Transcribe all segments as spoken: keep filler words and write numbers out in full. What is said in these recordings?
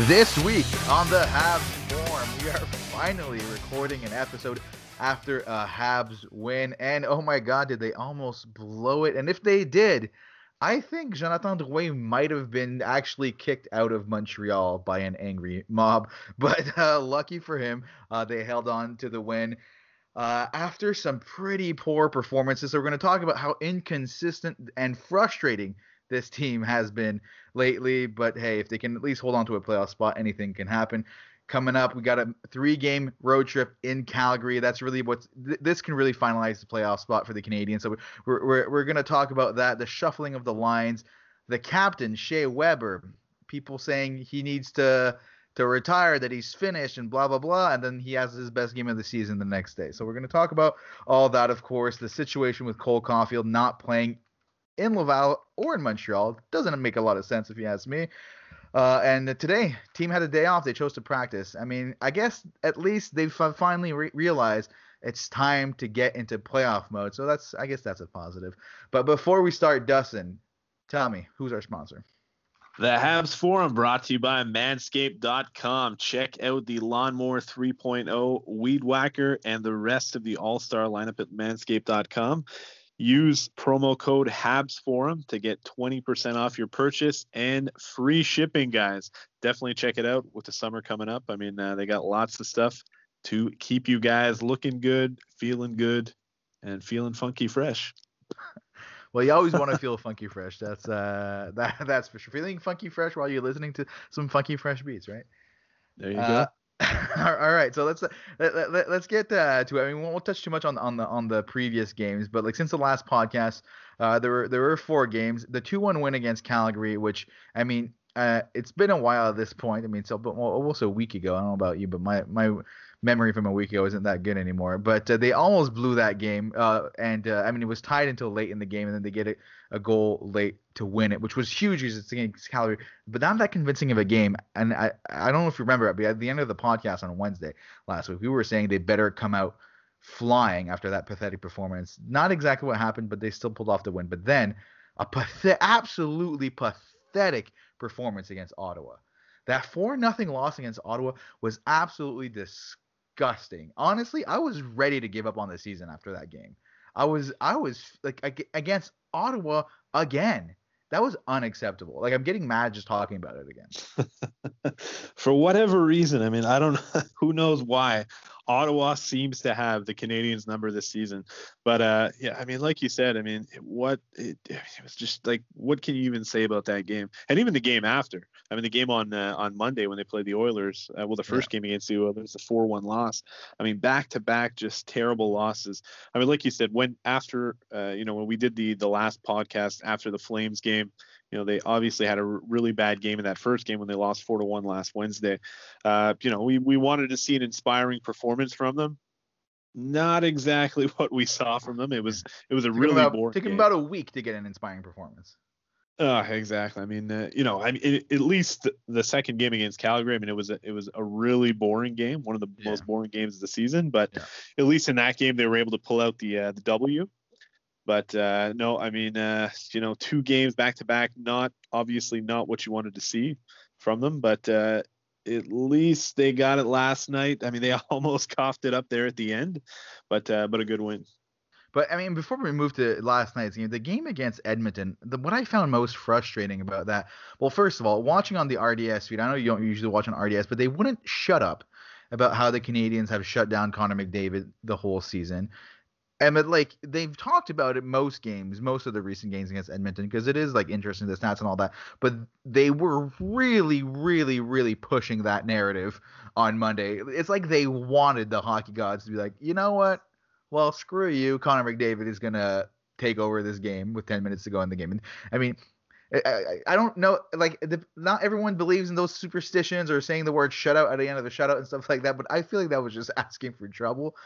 This week on the Habs Forum, we are finally recording an episode after a Habs win. And oh my God, did they almost blow it? And if they did, I think Jonathan Drouin might have been actually kicked out of Montreal by an angry mob. But uh, lucky for him, uh, they held on to the win uh, after some pretty poor performances. So we're going to talk about how inconsistent and frustrating this team has been lately, but hey, if they can at least hold on to a playoff spot, anything can happen. Coming up, we got a three-game road trip in Calgary. That's really what th- this can really finalize the playoff spot for the Canadiens. So we're we're, we're going to talk about that, the shuffling of the lines, the captain Shea Weber, people saying he needs to to retire, that he's finished, and blah blah blah, and then he has his best game of the season the next day. So we're going to talk about all that, of course, the situation with Cole Caufield not playing in Laval or in Montreal. Doesn't make a lot of sense if you ask me. Uh, and today, team had a day off. They chose to practice. I mean, I guess at least they've finally re- realized it's time to get into playoff mode. So that's, I guess that's a positive. But before we start, Dustin, tell me, who's our sponsor? The Habs Forum brought to you by manscaped dot com. Check out the Lawnmower three point oh, Weed Whacker, and the rest of the all-star lineup at manscaped dot com. Use promo code HabsForum to get twenty percent off your purchase and free shipping, guys. Definitely check it out with the summer coming up. I mean, uh, they got lots of stuff to keep you guys looking good, feeling good, and feeling funky fresh. Well, you always want to feel funky fresh. That's uh, that, that's for sure. Feeling funky fresh while you're listening to some funky fresh beats, right? There you uh, go. All right, so let's let, let, let's get uh, to it. I mean, we won't, won't touch too much on on the on the previous games, but like since the last podcast, uh, there were there were four games. The two one win against Calgary, which I mean, uh, it's been a while at this point. I mean, so but almost a week ago. I don't know about you, but my my memory from a week ago isn't that good anymore. But uh, they almost blew that game, uh, and uh, I mean, it was tied until late in the game, and then they get a, a goal late to win it, which was huge because it's against Calgary, but not that convincing of a game. And I, I don't know if you remember, but at the end of the podcast on Wednesday last week, we were saying they better come out flying after that pathetic performance. Not exactly what happened, but they still pulled off the win. But then a pathet- absolutely pathetic performance against Ottawa. That four nothing loss against Ottawa was absolutely disgusting. Honestly, I was ready to give up on the season after that game. I was, I was like, against Ottawa again. That was unacceptable. Like, I'm getting mad just talking about it again. For whatever reason, I mean, I don't know. Who knows why? Ottawa seems to have the Canadiens' number this season. But, uh, yeah, I mean, like you said, I mean, what it, – it was just like, what can you even say about that game? And even the game after. I mean, the game on uh, on Monday when they played the Oilers, uh, well, the first yeah. game against the Oilers, the four one loss. I mean, back-to-back just terrible losses. I mean, like you said, when after uh, – you know, when we did the, the last podcast after the Flames game, Game. You know, they obviously had a really bad game in that first game when they lost four to one last Wednesday. Uh, you know, we, we wanted to see an inspiring performance from them. Not exactly what we saw from them. It was it was a really about, boring. Took them about a week to get an inspiring performance. Uh, exactly. I mean, uh, you know, I mean, it, at least the, the second game against Calgary, I mean, it was a, it was a really boring game, one of the yeah. most boring games of the season. But yeah. at least in that game, they were able to pull out the uh, the W. But, uh, no, I mean, uh, you know, two games back-to-back, not obviously not what you wanted to see from them. But uh, at least they got it last night. I mean, they almost coughed it up there at the end, but uh, but a good win. But, I mean, before we move to last night's game, the game against Edmonton, the, what I found most frustrating about that, well, first of all, watching on the R D S feed, I know you don't usually watch on R D S, but they wouldn't shut up about how the Canadiens have shut down Connor McDavid the whole season. And but like they've talked about it most games, most of the recent games against Edmonton, because it is like interesting, the stats and all that. But they were really, really, really pushing that narrative on Monday. It's like they wanted the hockey gods to be like, you know what? Well, screw you. Connor McDavid is going to take over this game with ten minutes to go in the game. And I mean, I, I, I don't know. Like, the, not everyone believes in those superstitions or saying the word shutout at the end of the shutout and stuff like that. But I feel like that was just asking for trouble.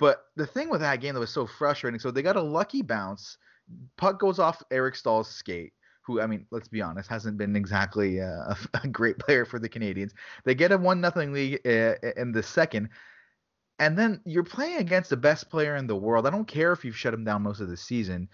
But the thing with that game that was so frustrating, so they got a lucky bounce. Puck goes off Eric Staal's skate, who, I mean, let's be honest, hasn't been exactly uh, a great player for the Canadiens. They get a one nothing lead uh, in the second. And then you're playing against the best player in the world. I don't care if you've shut him down most of the season.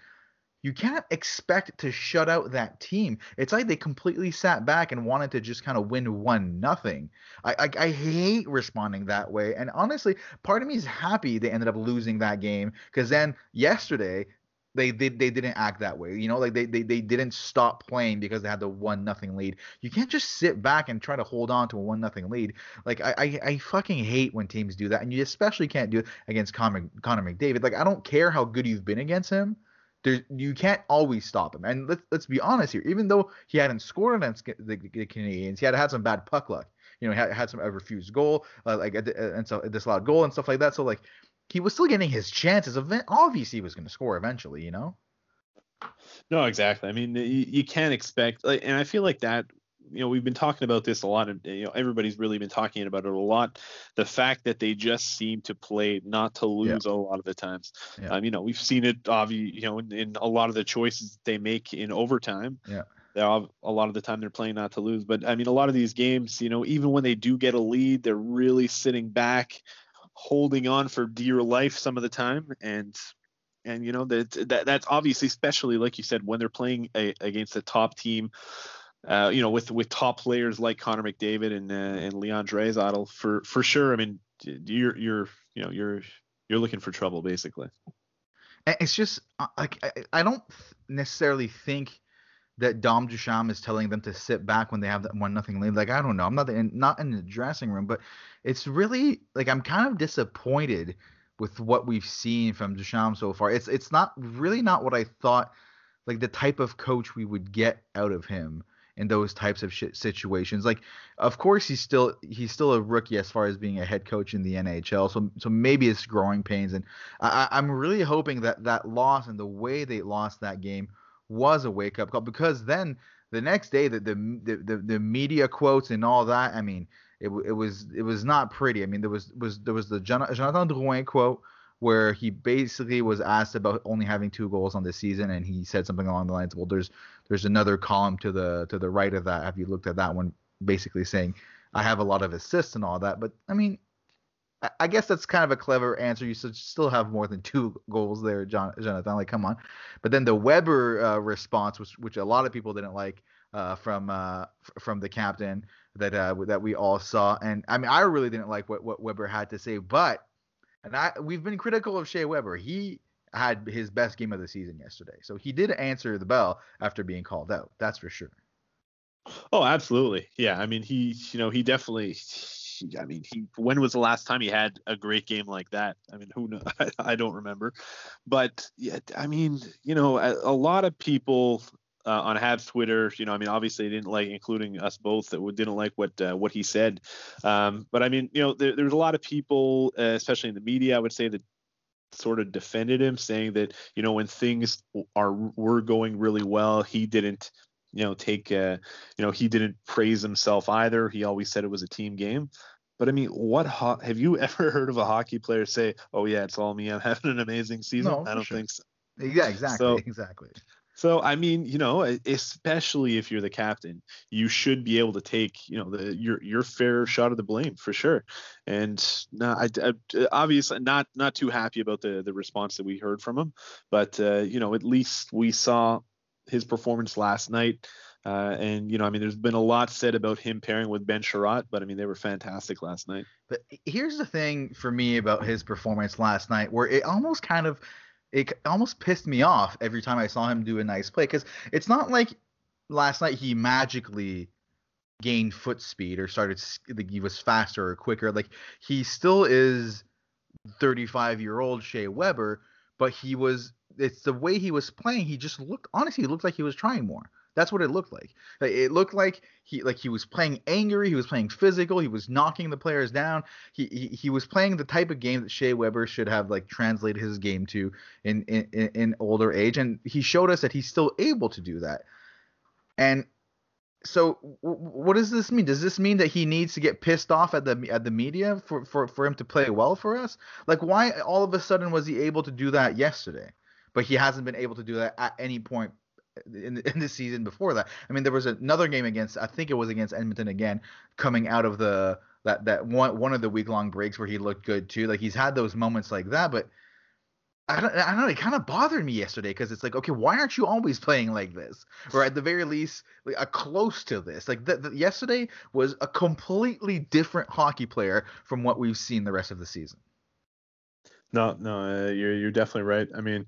you can't expect to shut out that team. It's like they completely sat back and wanted to just kind of win one nothing. I, I I hate responding that way. And honestly, part of me is happy they ended up losing that game, because then yesterday they did they, they didn't act that way. You know, like they, they they didn't stop playing because they had the one nothing lead. You can't just sit back and try to hold on to a one nothing lead. Like I, I I fucking hate when teams do that, and you especially can't do it against Connor, Connor McDavid. Like I don't care how good you've been against him. There, you can't always stop him. And let's, let's be honest here. Even though he hadn't scored against the, the, the Canadiens, he had had some bad puck luck. You know, he had, had some a refused goal, uh, like uh, and so disallowed goal and stuff like that. So, like, he was still getting his chances. Obviously, he was going to score eventually, you know? No, exactly. I mean, you, you can't expect, like, and I feel like that, you know, we've been talking about this a lot, and you know, everybody's really been talking about it a lot. The fact that they just seem to play not to lose yeah. a lot of the times. Yeah. Um, you know, we've seen it, obviously, you know, in, in a lot of the choices they make in overtime. Yeah. They're a lot of the time they're playing not to lose. But I mean, a lot of these games, you know, even when they do get a lead, they're really sitting back, holding on for dear life some of the time, and. And, you know, that, that that's obviously, especially, like you said, when they're playing a, against a top team, uh, you know, with, with top players like Connor McDavid and uh, and Leon Draisaitl, for, for sure. I mean, you're you're you know you're you're looking for trouble, basically. It's just like I don't necessarily think that Dom Duchamp is telling them to sit back when they have that one nothing lead. Like, I don't know, I'm not in, not in the dressing room, but it's really like I'm kind of disappointed with what we've seen from Duchamp so far. It's it's not really not what I thought, like the type of coach we would get out of him in those types of shit situations. Like, of course, he's still he's still a rookie as far as being a head coach in the N H L. So so maybe it's growing pains. And I, I'm really hoping that that loss and the way they lost that game was a wake up call, because then the next day that the the, the the media quotes and all that, I mean, It, it was it was not pretty. I mean, there was was there was the Jonathan Drouin quote where he basically was asked about only having two goals on this season, and he said something along the lines, "Well, there's there's another column to the to the right of that. Have you looked at that one?" Basically saying, "I have a lot of assists and all that." But I mean, I, I guess that's kind of a clever answer. You should still have more than two goals there, John, Jonathan. Like, come on. But then the Weber uh, response, which which a lot of people didn't like, uh, from uh, f- from the captain. That uh, that we all saw, and I mean, I really didn't like what, what Weber had to say, but and I we've been critical of Shea Weber. He had his best game of the season yesterday, so he did answer the bell after being called out. That's for sure. Oh, absolutely, yeah. I mean, he, you know, he definitely. He, I mean, he. When was the last time he had a great game like that? I mean, who knows? I, I don't remember, but yeah, I mean, you know, a, a lot of people. Uh, on Habs Twitter, you know, I mean, obviously they didn't like, including us both, that we didn't like what uh, what he said. Um, but I mean, you know, there, there's a lot of people, uh, especially in the media, I would say, that sort of defended him, saying that, you know, when things are were going really well, he didn't, you know, take, uh, you know, he didn't praise himself either. He always said it was a team game. But I mean, what ho- have you ever heard of a hockey player say, "Oh yeah, it's all me. I'm having an amazing season"? No, I don't sure. think so. Yeah, exactly, so, exactly. So, I mean, you know, especially if you're the captain, you should be able to take, you know, the, your your fair shot of the blame for sure. And no, I, I obviously not not too happy about the, the response that we heard from him. But, uh, you know, at least we saw his performance last night. Uh, and, you know, I mean, there's been a lot said about him pairing with Ben Sherratt, but I mean, they were fantastic last night. But here's the thing for me about his performance last night, where it almost kind of it almost pissed me off every time I saw him do a nice play, because it's not like last night he magically gained foot speed or started – he was faster or quicker. Like, he still is thirty-five-year-old Shea Weber, but he was – it's the way he was playing. He just looked – honestly, it looked like he was trying more. That's what it looked like. It looked like he like he was playing angry. He was playing physical. He was knocking the players down. He he, he was playing the type of game that Shea Weber should have like translated his game to in, in, in older age. And he showed us that he's still able to do that. And so w- what does this mean? Does this mean that he needs to get pissed off at the at the media for, for, for him to play well for us? Like, why all of a sudden was he able to do that yesterday, but he hasn't been able to do that at any point in in the season before that? I mean, there was another game against, I think it was against Edmonton again, coming out of the that that one one of the week long breaks where he looked good too. Like, he's had those moments like that, but I don't, I don't know, it kind of bothered me yesterday because it's like, okay, why aren't you always playing like this? Or at the very least, like, a close to this. Like, the, the, yesterday was a completely different hockey player from what we've seen the rest of the season. No, no, uh, you're you're definitely right. I mean,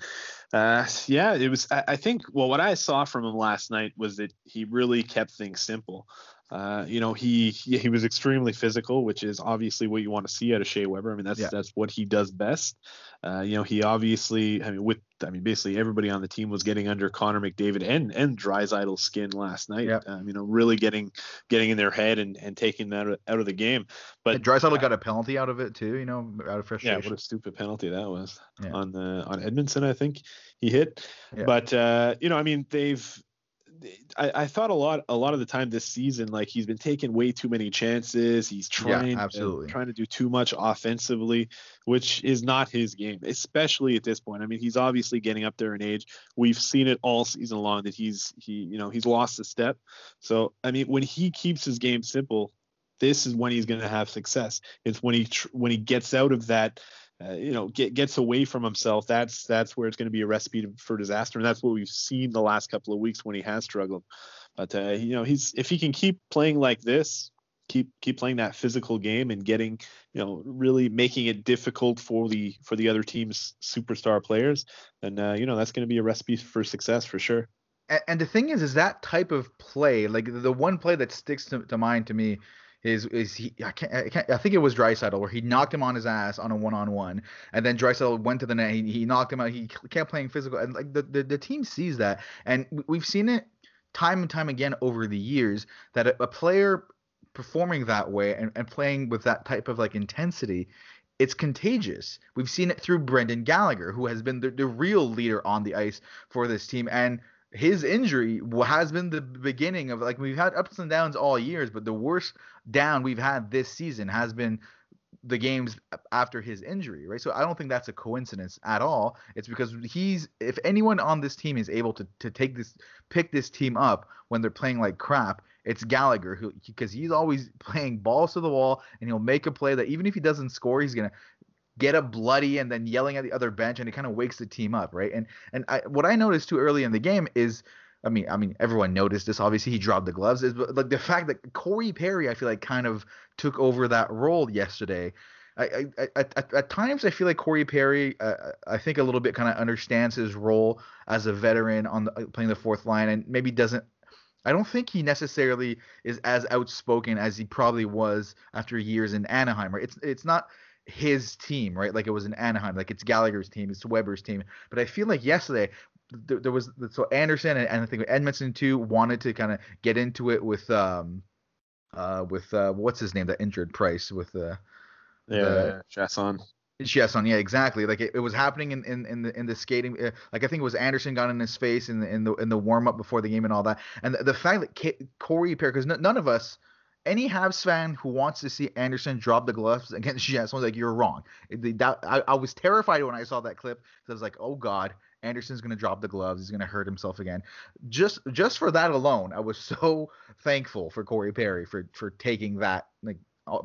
uh, yeah, it was. I, I think, well, what I saw from him last night was that he really kept things simple. Uh, you know, he he was extremely physical, which is obviously what you want to see out of Shea Weber. I mean, that's yeah. that's what he does best. Uh, you know, he obviously, I mean, with I mean, basically everybody on the team was getting under Connor McDavid and and Draisaitl's skin last night. Yeah. Um, you know, really getting getting in their head and, and taking that out of the game. But and Draisaitl uh, got a penalty out of it too. You know, out of frustration. Yeah, what a stupid penalty that was yeah. on the on Edmonton. I think he hit. Yeah. But uh, you know, I mean, they've. I, I thought a lot, a lot of the time this season, like he's been taking way too many chances. He's trying, yeah, absolutely. trying to do too much offensively, which is not his game, especially at this point. I mean, he's obviously getting up there in age. We've seen it all season long that he's, he, you know, he's lost a step. So, I mean, when he keeps his game simple, this is when he's going to have success. It's when he, tr- when he gets out of that, Uh, you know, get, gets away from himself. That's that's where it's going to be a recipe to, for disaster, and that's what we've seen the last couple of weeks when he has struggled. But uh, you know, he's if he can keep playing like this, keep keep playing that physical game and getting, you know, really making it difficult for the for the other team's superstar players, then uh, you know, that's going to be a recipe for success for sure. And, and the thing is, is that type of play, like the one play that sticks to, to mind to me. Is is he? I can't, I can't. I think it was Draisaitl where he knocked him on his ass on a one-on-one, and then Draisaitl went to the net. He, he knocked him out. He kept playing physical, and like the, the the team sees that, and we've seen it time and time again over the years that a, a player performing that way and, and playing with that type of like intensity. It's contagious. We've seen it through Brendan Gallagher, who has been the, the real leader on the ice for this team, and. His injury has been the beginning of, like, we've had ups and downs all years, but the worst down we've had this season has been the games after his injury, right? So I don't think that's a coincidence at all. It's because he's, if anyone on this team is able to to take this, pick this team up when they're playing like crap, it's Gallagher, who because he's always playing balls to the wall, and he'll make a play that even if he doesn't score, he's gonna. Get up bloody and then yelling at the other bench, and it kind of wakes the team up, right? And and I, what I noticed too early in the game is, I mean, I mean everyone noticed this. Obviously, he dropped the gloves. Is like the fact that Corey Perry, I feel like, kind of took over that role yesterday. I, I, I at, at times I feel like Corey Perry, uh, I think a little bit kind of understands his role as a veteran on the, playing the fourth line, and maybe doesn't. I don't think he necessarily is as outspoken as he probably was after years in Anaheim. Right? It's it's not. His team, right? Like it was in Anaheim, like it's Gallagher's team, it's Weber's team. But I feel like yesterday there, there was so Anderson and, and I think Edmondson too wanted to kind of get into it with um uh with uh what's his name that injured Price with uh yeah Chasson. Chasson, yeah, exactly. Like it, it was happening in, in in the in the skating. Uh, like I think it was Anderson got in his face in the in the in the warm up before the game and all that. And the, the fact that K- Corey Perry, because n- none of us. Any Habs fan who wants to see Anderson drop the gloves against Jets, someone's like, you're wrong. That, I, I was terrified when I saw that clip. So I was like, oh, God, Anderson's going to drop the gloves. He's going to hurt himself again. Just just for that alone, I was so thankful for Corey Perry for, for taking that like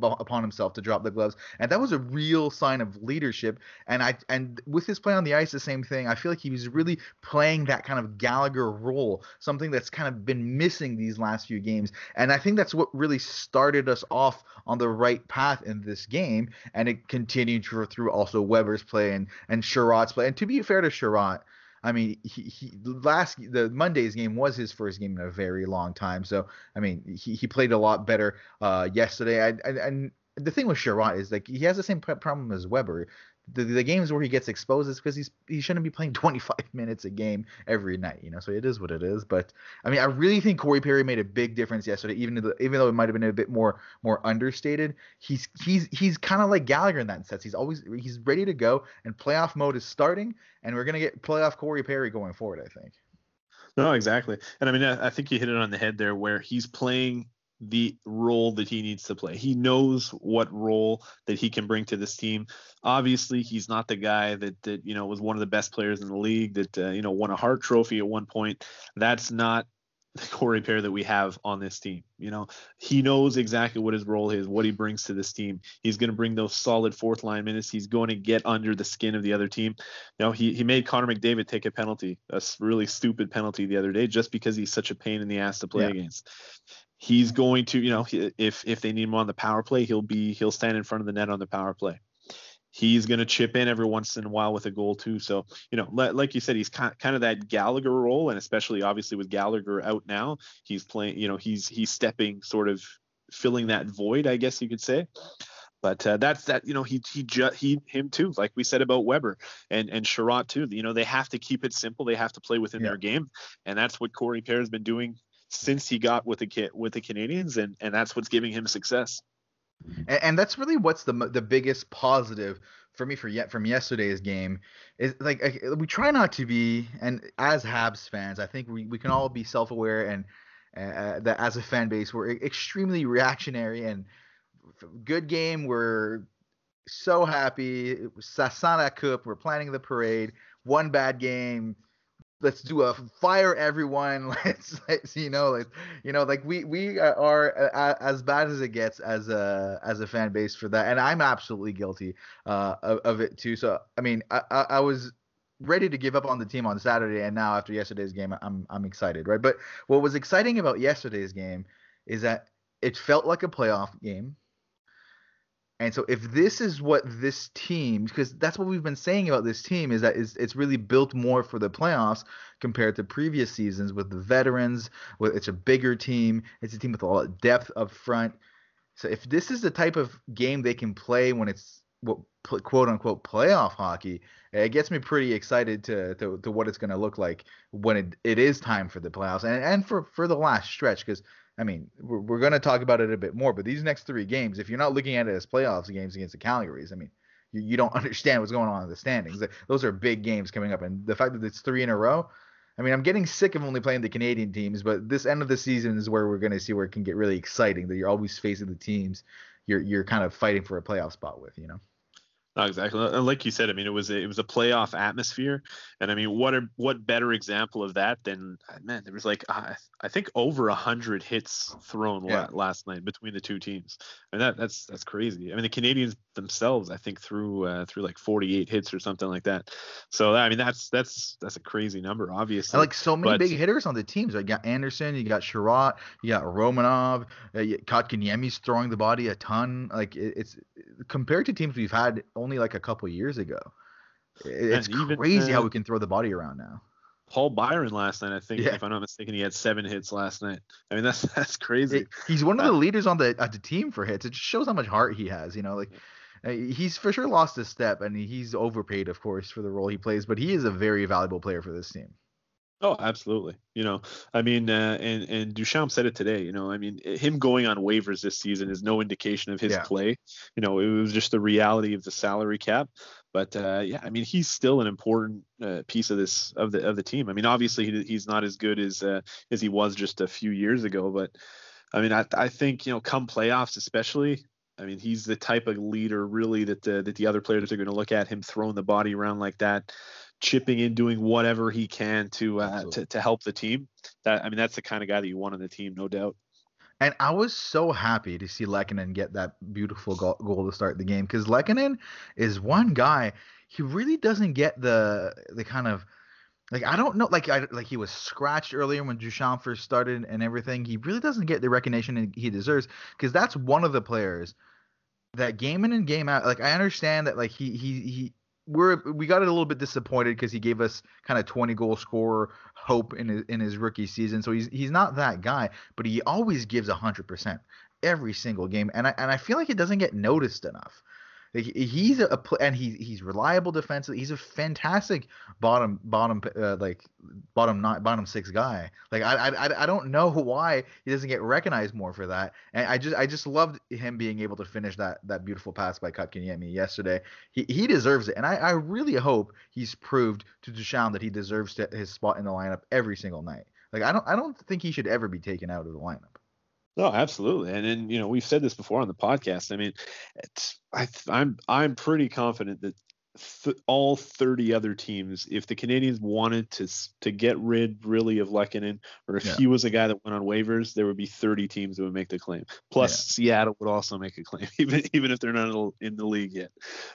upon himself to drop the gloves. And that was a real sign of leadership. And I and with his play on the ice, the same thing. I feel like he was really playing that kind of Gallagher role, something that's kind of been missing these last few games. And I think that's what really started us off on the right path in this game. And it continued through, through also Weber's play and, and Sherratt's play. And to be fair to Sherratt, I mean, he, he last the Monday's game was his first game in a very long time. So, I mean, he, he played a lot better uh, yesterday. I, I, and the thing with Sherratt is like he has the same problem as Weber. The, the games where he gets exposed is because he's he shouldn't be playing twenty-five minutes a game every night, you know. So it is what it is. But I mean, I really think Corey Perry made a big difference yesterday, even though even though it might have been a bit more more understated. He's he's he's kind of like Gallagher in that sense. He's always he's ready to go, and playoff mode is starting, and we're gonna get playoff Corey Perry going forward, I think. No, exactly. And I mean, I, I think you hit it on the head there, where he's playing the role that he needs to play. He knows what role that he can bring to this team. Obviously, he's not the guy that, that you know, was one of the best players in the league that, uh, you know, won a Hart Trophy at one point. That's not the Corey Perry that we have on this team. You know, he knows exactly what his role is, what he brings to this team. He's going to bring those solid fourth line minutes. He's going to get under the skin of the other team. You know, he, he made Connor McDavid take a penalty, a really stupid penalty the other day, just because he's such a pain in the ass to play yeah. against. He's going to, you know, if, if they need him on the power play, he'll be, he'll stand in front of the net on the power play. He's going to chip in every once in a while with a goal too. So, you know, like you said, he's kind of that Gallagher role, and especially obviously with Gallagher out now, he's playing, you know, he's, he's stepping, sort of filling that void, I guess you could say. But uh, that's that, you know, he, he, ju- he, him too, like we said about Weber and, and Sherratt too, you know, they have to keep it simple. They have to play within yeah. their game. And that's what Corey Perry has been doing since he got with the with the Canadiens, and, and that's what's giving him success. And, and that's really what's the the biggest positive for me for yet from yesterday's game is, like, we try not to be, and as Habs fans, I think we, we can all be self-aware and uh, that as a fan base we're extremely reactionary, and good game, we're so happy, Sasana Cup, we're planning the parade. One bad game, let's do a fire everyone. Let's, let's you know, like, you know, like we, we are as bad as it gets as a, as a fan base for that. And I'm absolutely guilty uh, of, of it too. So, I mean, I, I was ready to give up on the team on Saturday, and now after yesterday's game, I'm, I'm excited. Right. But what was exciting about yesterday's game is that it felt like a playoff game. And so if this is what this team, because that's what we've been saying about this team, is that it's, it's really built more for the playoffs compared to previous seasons with the veterans. With, it's a bigger team. It's a team with a lot of depth up front. So if this is the type of game they can play when it's what, quote unquote playoff hockey, it gets me pretty excited to to, to what it's going to look like when it, it is time for the playoffs and, and for, for the last stretch, because I mean, we're, we're going to talk about it a bit more, but these next three games, if you're not looking at it as playoffs games against the Calgarys, I mean, you, you don't understand what's going on in the standings. Those are big games coming up, and the fact that it's three in a row, I mean, I'm getting sick of only playing the Canadian teams, but this end of the season is where we're going to see where it can get really exciting, that you're always facing the teams you're you're kind of fighting for a playoff spot with, you know? Not exactly. And like you said, I mean, it was a, it was a playoff atmosphere, and I mean, what are, what better example of that than, man, there was like uh, I think over a hundred hits thrown yeah. last night between the two teams, and that that's that's crazy. I mean, the Canadiens themselves, I think, threw uh, threw like forty-eight hits or something like that. So I mean, that's that's that's a crazy number, obviously. And like so many but, big hitters on the teams. Like, you got Anderson, you got Sherratt, you got Romanov, uh, Kotkaniemi's throwing the body a ton. Like it, it's compared to teams we've had only Only like a couple years ago, it's even, crazy uh, how we can throw the body around now. Paul Byron last night, I think, yeah. if I'm not mistaken, he had seven hits last night. I mean, that's that's crazy. It, he's one of the uh, leaders on the on the team for hits. It just shows how much heart he has. You know, like he's for sure lost his step, and he's overpaid, of course, for the role he plays. But he is a very valuable player for this team. Oh, absolutely. You know, I mean, uh, and, and Duchamp said it today, you know, I mean, him going on waivers this season is no indication of his yeah. play. You know, it was just the reality of the salary cap. But uh, yeah, I mean, he's still an important uh, piece of this, of the, of the team. I mean, obviously he, he's not as good as, uh, as he was just a few years ago, but I mean, I, I think, you know, come playoffs, especially, I mean, he's the type of leader really that the, that the other players are going to look at him throwing the body around like that, chipping in, doing whatever he can to uh, to to help the team. That, I mean, that's the kind of guy that you want on the team, no doubt. And I was so happy to see Lehkonen get that beautiful goal, goal to start the game, because Lehkonen is one guy, he really doesn't get the the kind of, like, I don't know, like I, like he was scratched earlier when Duchamp first started and everything. He really doesn't get the recognition he deserves, because that's one of the players that game in and game out, like I understand that, like he he he. We're we got a little bit disappointed because he gave us kind of twenty goal scorer hope in his, in his rookie season. So he's he's not that guy, but he always gives one hundred percent every single game, and I and I feel like it doesn't get noticed enough. He's a, a and he he's reliable defensively. He's a fantastic bottom bottom uh, like bottom nine, bottom six guy. Like I I I don't know why he doesn't get recognized more for that. And I just I just loved him being able to finish that that beautiful pass by Kotkaniemi yesterday. He he deserves it, and I, I really hope he's proved to Duchamp that he deserves to, his spot in the lineup every single night. Like I don't I don't think he should ever be taken out of the lineup. No, absolutely. And then, you know, we've said this before on the podcast. I mean, it's, I, I'm I'm pretty confident that th- all thirty other teams, if the Canadiens wanted to to get rid really of Lehkonen, or if yeah. he was a guy that went on waivers, there would be thirty teams that would make the claim. Plus, yeah. Seattle would also make a claim, even even if they're not in the league yet.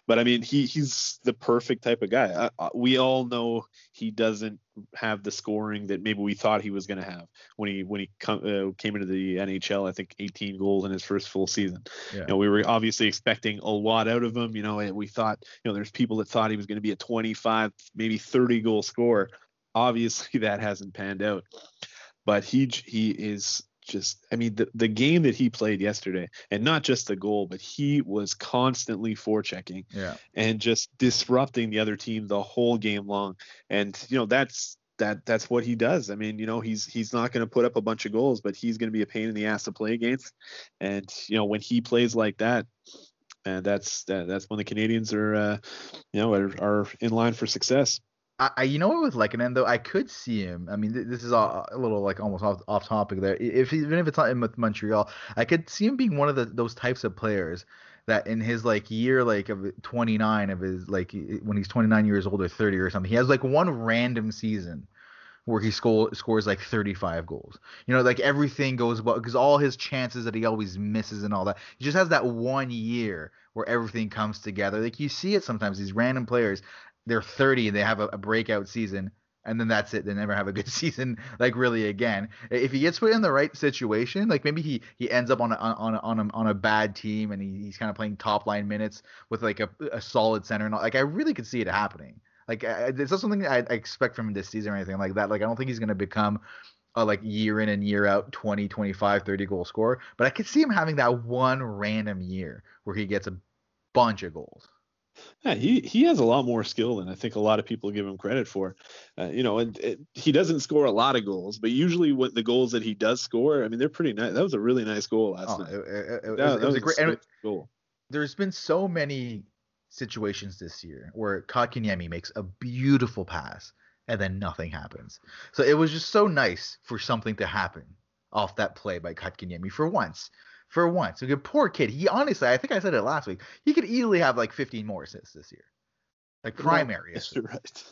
But I mean, he he's the perfect type of guy. I, I, we all know he doesn't have the scoring that maybe we thought he was going to have when he when he come, uh, came into the N H L. I think eighteen goals in his first full season. Yeah. You know, we were obviously expecting a lot out of him. You know, and we thought, you know, there's people that thought he was going to be a twenty-five, maybe thirty goal scorer. Obviously, that hasn't panned out. But he he is just, I mean, the the game that he played yesterday, and not just the goal, but he was constantly forechecking yeah. and just disrupting the other team the whole game long. And you know, that's that that's what he does. I mean, you know, he's he's not going to put up a bunch of goals, but he's going to be a pain in the ass to play against. And you know, when he plays like that, and that's that, that's when the Canadiens are, uh, you know, are, are in line for success. I, you know what, with Lehkonen though, I could see him. I mean, th- this is a, a little like almost off, off topic there. If even if it's not in with Montreal, I could see him being one of the, those types of players that in his like year like of twenty-nine of his like when he's twenty-nine years old or thirty or something, he has like one random season where he sco- scores like thirty-five goals. You know, like everything goes well because all his chances that he always misses and all that. He just has that one year where everything comes together. Like you see it sometimes, these random players, they're thirty and they have a, a breakout season, and then that's it. They never have a good season like really again. If he gets put in the right situation, like maybe he, he ends up on a, on a, on a, on a bad team and he, he's kind of playing top line minutes with like a, a solid center and all. Like I really could see it happening. Like, it's not something I expect from him this season or anything like that. Like, I don't think he's going to become a, like, year in and year out twenty, twenty-five, thirty goal scorer. But I could see him having that one random year where he gets a bunch of goals. Yeah, he, he has a lot more skill than I think a lot of people give him credit for. Uh, you know, and it, he doesn't score a lot of goals, but usually what the goals that he does score, I mean, they're pretty nice. That was a really nice goal last oh, night. It, it, it, that, it was, that was a great it, goal. There's been so many situations this year where Kotkaniemi makes a beautiful pass and then nothing happens. So it was just so nice for something to happen off that play by Kotkaniemi for once. For once. A good poor kid. He honestly, I think I said it last week, he could easily have like fifteen more assists this year. Like primary assists. You're right.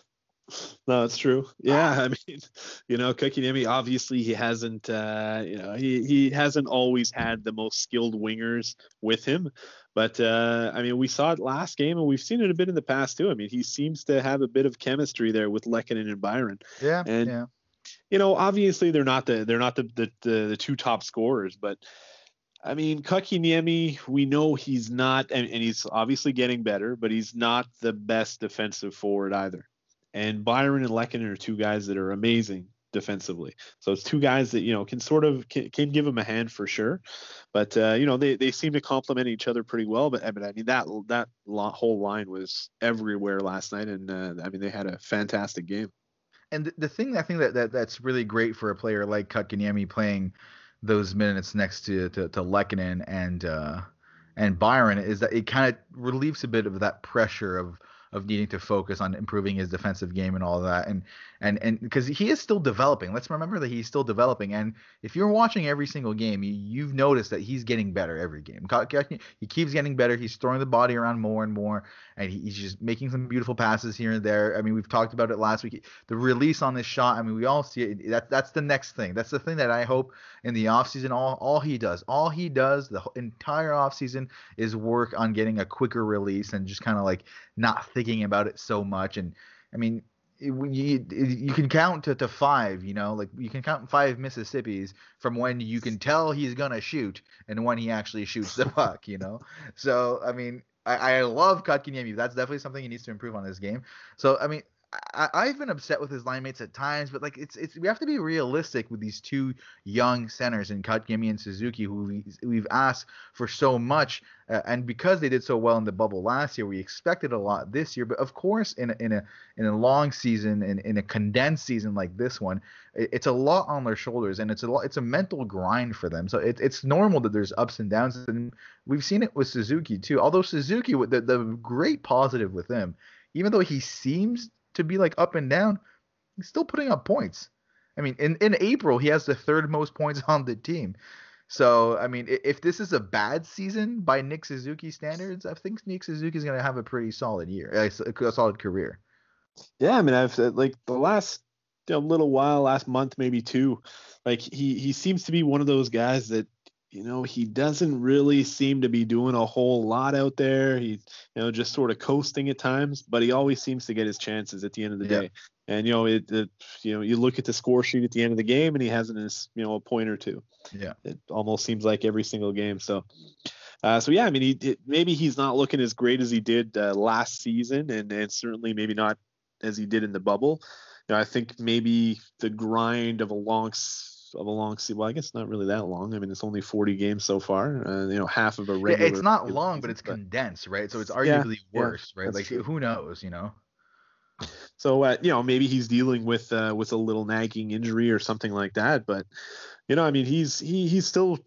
No, it's true. Yeah, I mean, you know, Kotkaniemi, obviously he hasn't, uh, you know, he, he hasn't always had the most skilled wingers with him. But, uh, I mean, we saw it last game, and we've seen it a bit in the past too. I mean, he seems to have a bit of chemistry there with Lehkonen and Byron. Yeah, and, yeah. You know, obviously they're not the they're not the the, the, the two top scorers, but I mean, Kotkaniemi, we know he's not, and, and he's obviously getting better, but he's not the best defensive forward either. And Byron and Lehkonen are two guys that are amazing defensively. So it's two guys that, you know, can sort of can, can give him a hand for sure. But, uh, you know, they, they seem to complement each other pretty well. But, but I mean, that that whole line was everywhere last night. And, uh, I mean, they had a fantastic game. And the, the thing I think that, that that's really great for a player like Kotkaniemi playing those minutes next to, to, to Lehkonen and uh, and Byron is that it kind of relieves a bit of that pressure of of needing to focus on improving his defensive game and all that. And, and, and because he is still developing, let's remember that he's still developing. And if you're watching every single game, you, you've noticed that he's getting better every game. He keeps getting better. He's throwing the body around more and more, and he's just making some beautiful passes here and there. I mean, we've talked about it last week, the release on this shot. I mean, we all see it. That, that's the next thing. That's the thing that I hope in the off season, all, all he does, all he does the entire off season is work on getting a quicker release and just kind of like not thinking thinking about it so much. And I mean, it, you, it, you can count to, to five, you know, like you can count five Mississippis from when you can tell he's gonna shoot and when he actually shoots the puck, you know. So I mean, I, I love Kotkaniemi. That's definitely something he needs to improve on this game. So I mean, I, I've been upset with his line mates at times, but like it's it's we have to be realistic with these two young centers in Kotkaniemi and Suzuki, who we, we've asked for so much. Uh, and because they did so well in the bubble last year, we expected a lot this year. But of course, in a, in a in a long season, in in a condensed season like this one, it, it's a lot on their shoulders, and it's a lot, it's a mental grind for them. So it, it's normal that there's ups and downs, and we've seen it with Suzuki too. Although Suzuki, the the great positive with him, even though he seems to be like up and down, he's still putting up points. I mean, in in April, he has the third most points on the team. So, I mean, if this is a bad season by Nick Suzuki standards, I think Nick Suzuki is going to have a pretty solid year, a solid career. Yeah, I mean, I've said, like, the last you know, little while, last month, maybe two, like he, he seems to be one of those guys that, you know, he doesn't really seem to be doing a whole lot out there. He's, you know, just sort of coasting at times, but he always seems to get his chances at the end of the yeah. day. And, you know, it, it, you know, you look at the score sheet at the end of the game and he has, an, you know, a point or two. Yeah. It almost seems like every single game. So, uh, so yeah, I mean, he, it, maybe he's not looking as great as he did uh, last season and, and certainly maybe not as he did in the bubble. You know, I think maybe the grind of a long of a long season, well, I guess not really that long. I mean, it's only forty games so far, uh, you know, half of a regular. It's not long, season, but it's but, condensed, right? So it's arguably yeah, worse, yeah, right? Like true. Who knows, you know? So, uh, you know, maybe he's dealing with uh, with a little nagging injury or something like that. But, you know, I mean, he's he he's still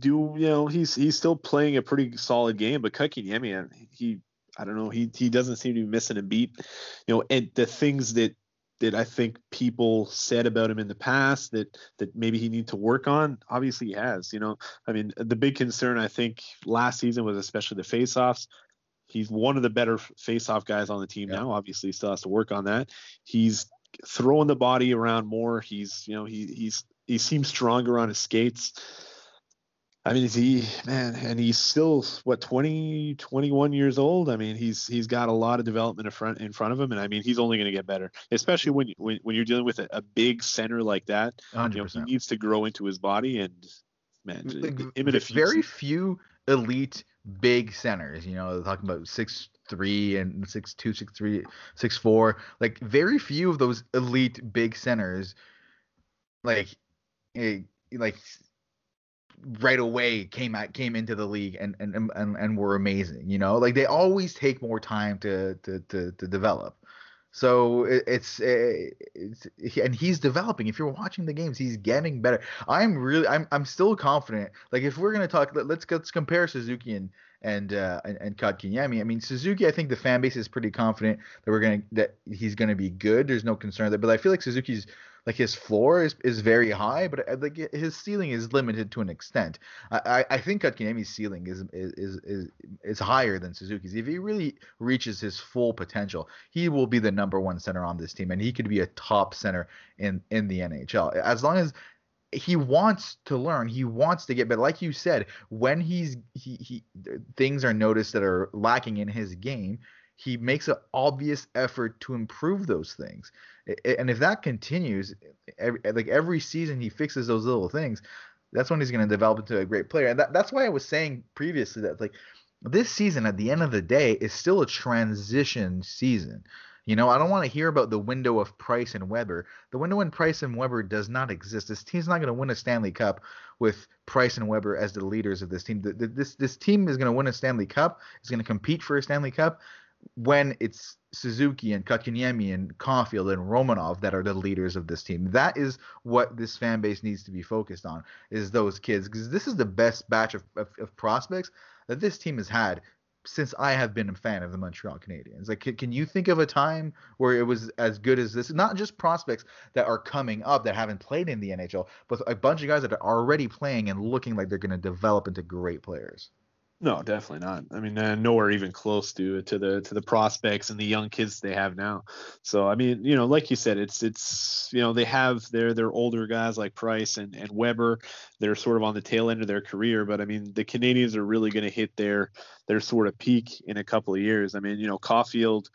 do you know he's he's still playing a pretty solid game. But Kotkaniemi, he I don't know, he he doesn't seem to be missing a beat. You know, and the things that that I think people said about him in the past that that maybe he need to work on, obviously he has. You know, I mean, the big concern I think last season was especially the faceoffs. He's one of the better faceoff guys on the team yeah. now. Obviously, he still has to work on that. He's throwing the body around more. He's, you know, he he's he seems stronger on his skates. I mean, is he man? And he's still what twenty, twenty-one years old. I mean, he's he's got a lot of development in front in front of him, and I mean, he's only going to get better, especially when when when you're dealing with a, a big center like that. one hundred percent You know, he needs to grow into his body, and man, like, very few elite big centers, you know, talking about six three and six two, six three, six four. Like very few of those elite big centers, like, like right away came out came into the league and and and and were amazing. You know, like they always take more time to to to, to develop. So it, it's, it's and he's developing. If you're watching the games, he's getting better. I'm really I'm I'm still confident. Like if we're gonna talk, let, let's let's compare Suzuki and and uh, and, and Kotkaniemi. I mean, Suzuki, I think the fan base is pretty confident that we're gonna that he's gonna be good. There's no concern there. But I feel like Suzuki's like his floor is, is very high, but like his ceiling is limited to an extent. I I, I think Kotkaniemi's ceiling is is is is higher than Suzuki's. If he really reaches his full potential, he will be the number one center on this team, and he could be a top center in in the N H L as long as he wants to learn. He wants to get better. Like you said, when he's he he things are noticed that are lacking in his game, he makes an obvious effort to improve those things. And if that continues, every, like every season he fixes those little things, that's when he's going to develop into a great player. And that, that's why I was saying previously that like this season at the end of the day is still a transition season. You know, I don't want to hear about the window of Price and Weber. The window in Price and Weber does not exist. This team's not going to win a Stanley Cup with Price and Weber as the leaders of this team. The, the, this, this team is going to win a Stanley Cup. It's going to compete for a Stanley Cup when it's Suzuki and Kotkaniemi and Caufield and Romanov that are the leaders of this team. That is what this fan base needs to be focused on, is those kids, because this is the best batch of, of, of prospects that this team has had since I have been a fan of the Montreal Canadiens. Like, can, can you think of a time where it was as good as this? Not just prospects that are coming up that haven't played in the N H L, but a bunch of guys that are already playing and looking like they're going to develop into great players. No, definitely not. I mean, uh, nowhere even close to to the to the prospects and the young kids they have now. So, I mean, you know, like you said, it's it's you know they have their their older guys like Price and, and Weber. They're sort of on the tail end of their career, but I mean, the Canadiens are really going to hit their their sort of peak in a couple of years. I mean, you know, Caufield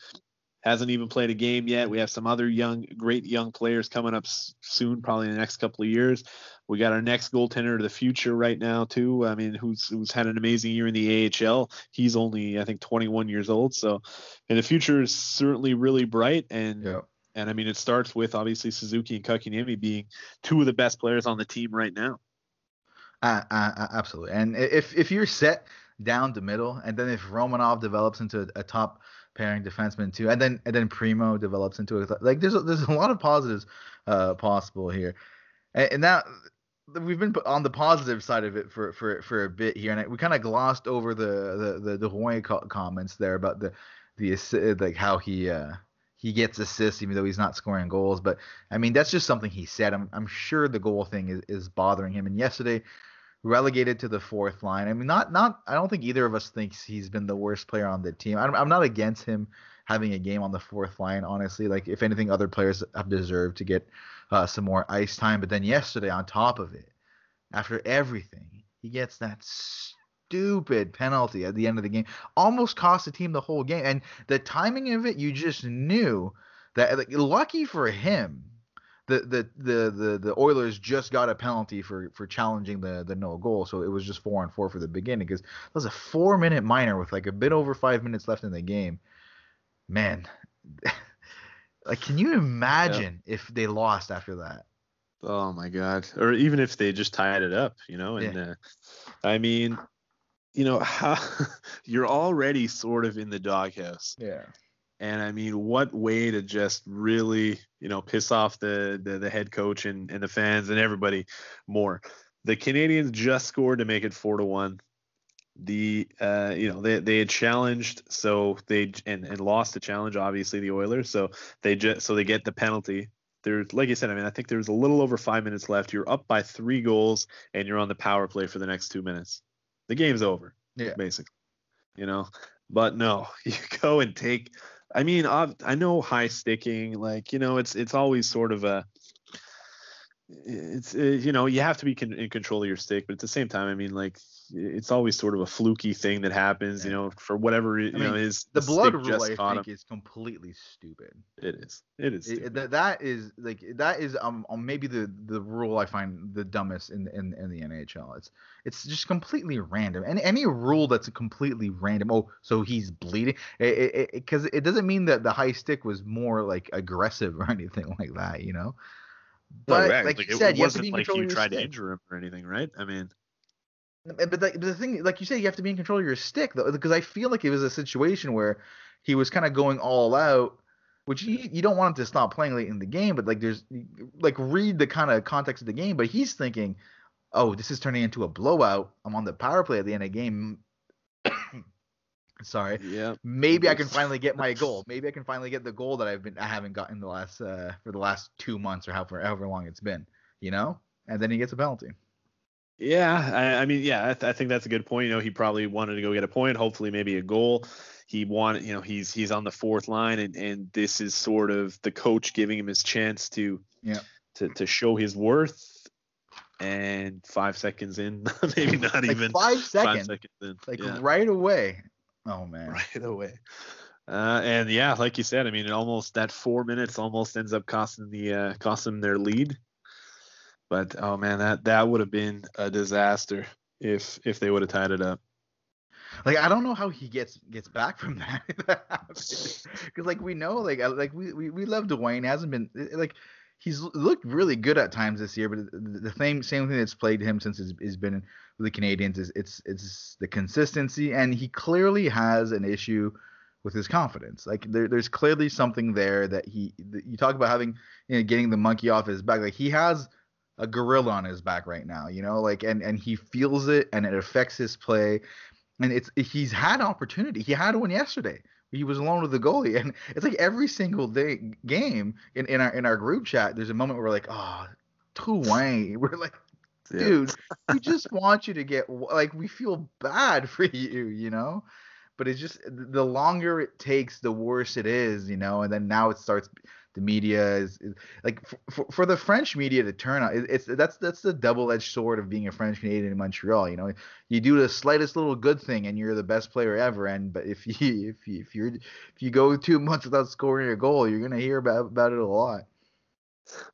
hasn't even played a game yet. We have some other young, great young players coming up soon, probably in the next couple of years. We got our next goaltender of the future right now too. I mean, who's who's had an amazing year in the A H L. He's only, I think, twenty-one years old. So, and the future is certainly really bright. And yeah. and I mean, it starts with obviously Suzuki and Kotkaniemi being two of the best players on the team right now. Uh, uh, absolutely. And if if you're set down the middle, and then if Romanov develops into a, a top pairing defenseman too, and then and then Primo develops into it. Like there's a, there's a lot of positives uh, possible here, and, and now we've been on the positive side of it for for, for a bit here, and I, we kind of glossed over the the the Drouin co- comments there about the the assi- like how he uh, he gets assists even though he's not scoring goals. But I mean that's just something he said. I'm I'm sure the goal thing is, is bothering him. And yesterday relegated to the fourth line. I mean, not not. I don't think either of us thinks he's been the worst player on the team. I'm, I'm not against him having a game on the fourth line, honestly. Like, if anything, other players have deserved to get uh, some more ice time. But then yesterday, on top of it, after everything, he gets that stupid penalty at the end of the game. Almost cost the team the whole game. And the timing of it, you just knew that, like, lucky for him, The, the the the the Oilers just got a penalty for for challenging the the no goal, so it was just four on four for the beginning, because that was a four minute minor with like a bit over five minutes left in the game. Man, like, can you imagine yeah. if they lost after that? Oh my God! Or even if they just tied it up, you know? And yeah. uh, I mean, you know, how, you're already sort of in the doghouse. Yeah. And I mean, what way to just really, you know, piss off the the, the head coach and, and the fans and everybody more. The Canadiens just scored to make it four to one. The uh, you know, they they had challenged, so they and, and lost the challenge, obviously, the Oilers. So they just so they get the penalty. There's, like I said, I mean, I think there was a little over five minutes left. You're up by three goals, and you're on the power play for the next two minutes. The game's over, yeah. basically. You know, but no, you go and take. I mean, I've, I know high sticking, like, you know, it's it's always sort of a, it's, it, you know, you have to be con- in control of your stick, but at the same time, I mean, like, it's always sort of a fluky thing that happens, yeah. you know, for whatever, I you mean, know, is the, the blood rule, just I think, him. is completely stupid. It is. It is. It, th- that is like, that is um maybe the, the rule I find the dumbest in, in, in the N H L. It's, it's just completely random. And any rule that's completely random. Oh, so he's bleeding. It, it, it, Cause it doesn't mean that the high stick was more like aggressive or anything like that, you know, but Correct. like, like you it said, wasn't you have to be like you tried stick. to injure him or anything. Right. I mean, But the, the thing, like you said, you have to be in control of your stick, though, because I feel like it was a situation where he was kind of going all out, which you, you don't want him to stop playing late in the game. But like, there's like read the kind of context of the game. But he's thinking, oh, this is turning into a blowout. I'm on the power play at the end of the game. Sorry. Yeah. Maybe I can finally get my goal. Maybe I can finally get the goal that I've been I haven't gotten the last uh, for the last two months or however however long it's been. You know, and then he gets a penalty. Yeah, I, I mean, yeah, I, th- I think that's a good point. You know, he probably wanted to go get a point, hopefully maybe a goal. He wanted, you know, he's he's on the fourth line, and, and this is sort of the coach giving him his chance to yeah. to to show his worth. And five seconds in, maybe not like even five seconds, five seconds in, like yeah. right away. Oh man, right away. Uh, and yeah, like you said, I mean, it almost that four minutes almost ends up costing the uh, costing them their lead. But, oh, man, that, that would have been a disaster if if they would have tied it up. Like, I don't know how he gets gets back from that. Because, like, we know, like, like we, we, we love Dwayne. Hasn't been – like, he's looked really good at times this year. But the same, same thing that's plagued him since he's, he's been with the Canadiens is it's it's the consistency. And he clearly has an issue – with his confidence. Like there, there's clearly something there that he, that you talk about having, you know, getting the monkey off his back. Like he has a gorilla on his back right now, you know, like, and, and he feels it and it affects his play. And it's, he's had opportunity. He had one yesterday. He was alone with the goalie. And it's like every single day game in, in our, in our group chat, there's a moment where we're like, oh, Dwayne. We're like, dude, yeah. we just want you to get, like, we feel bad for you, you know? But it's just the longer it takes, the worse it is, you know. And then now it starts. The media is, is like for, for, for the French media to turn on. It, it's that's that's the double-edged sword of being a French Canadian in Montreal. You know, you do the slightest little good thing and you're the best player ever. And but if you if you if you if you go two months without scoring a goal, you're gonna hear about about it a lot.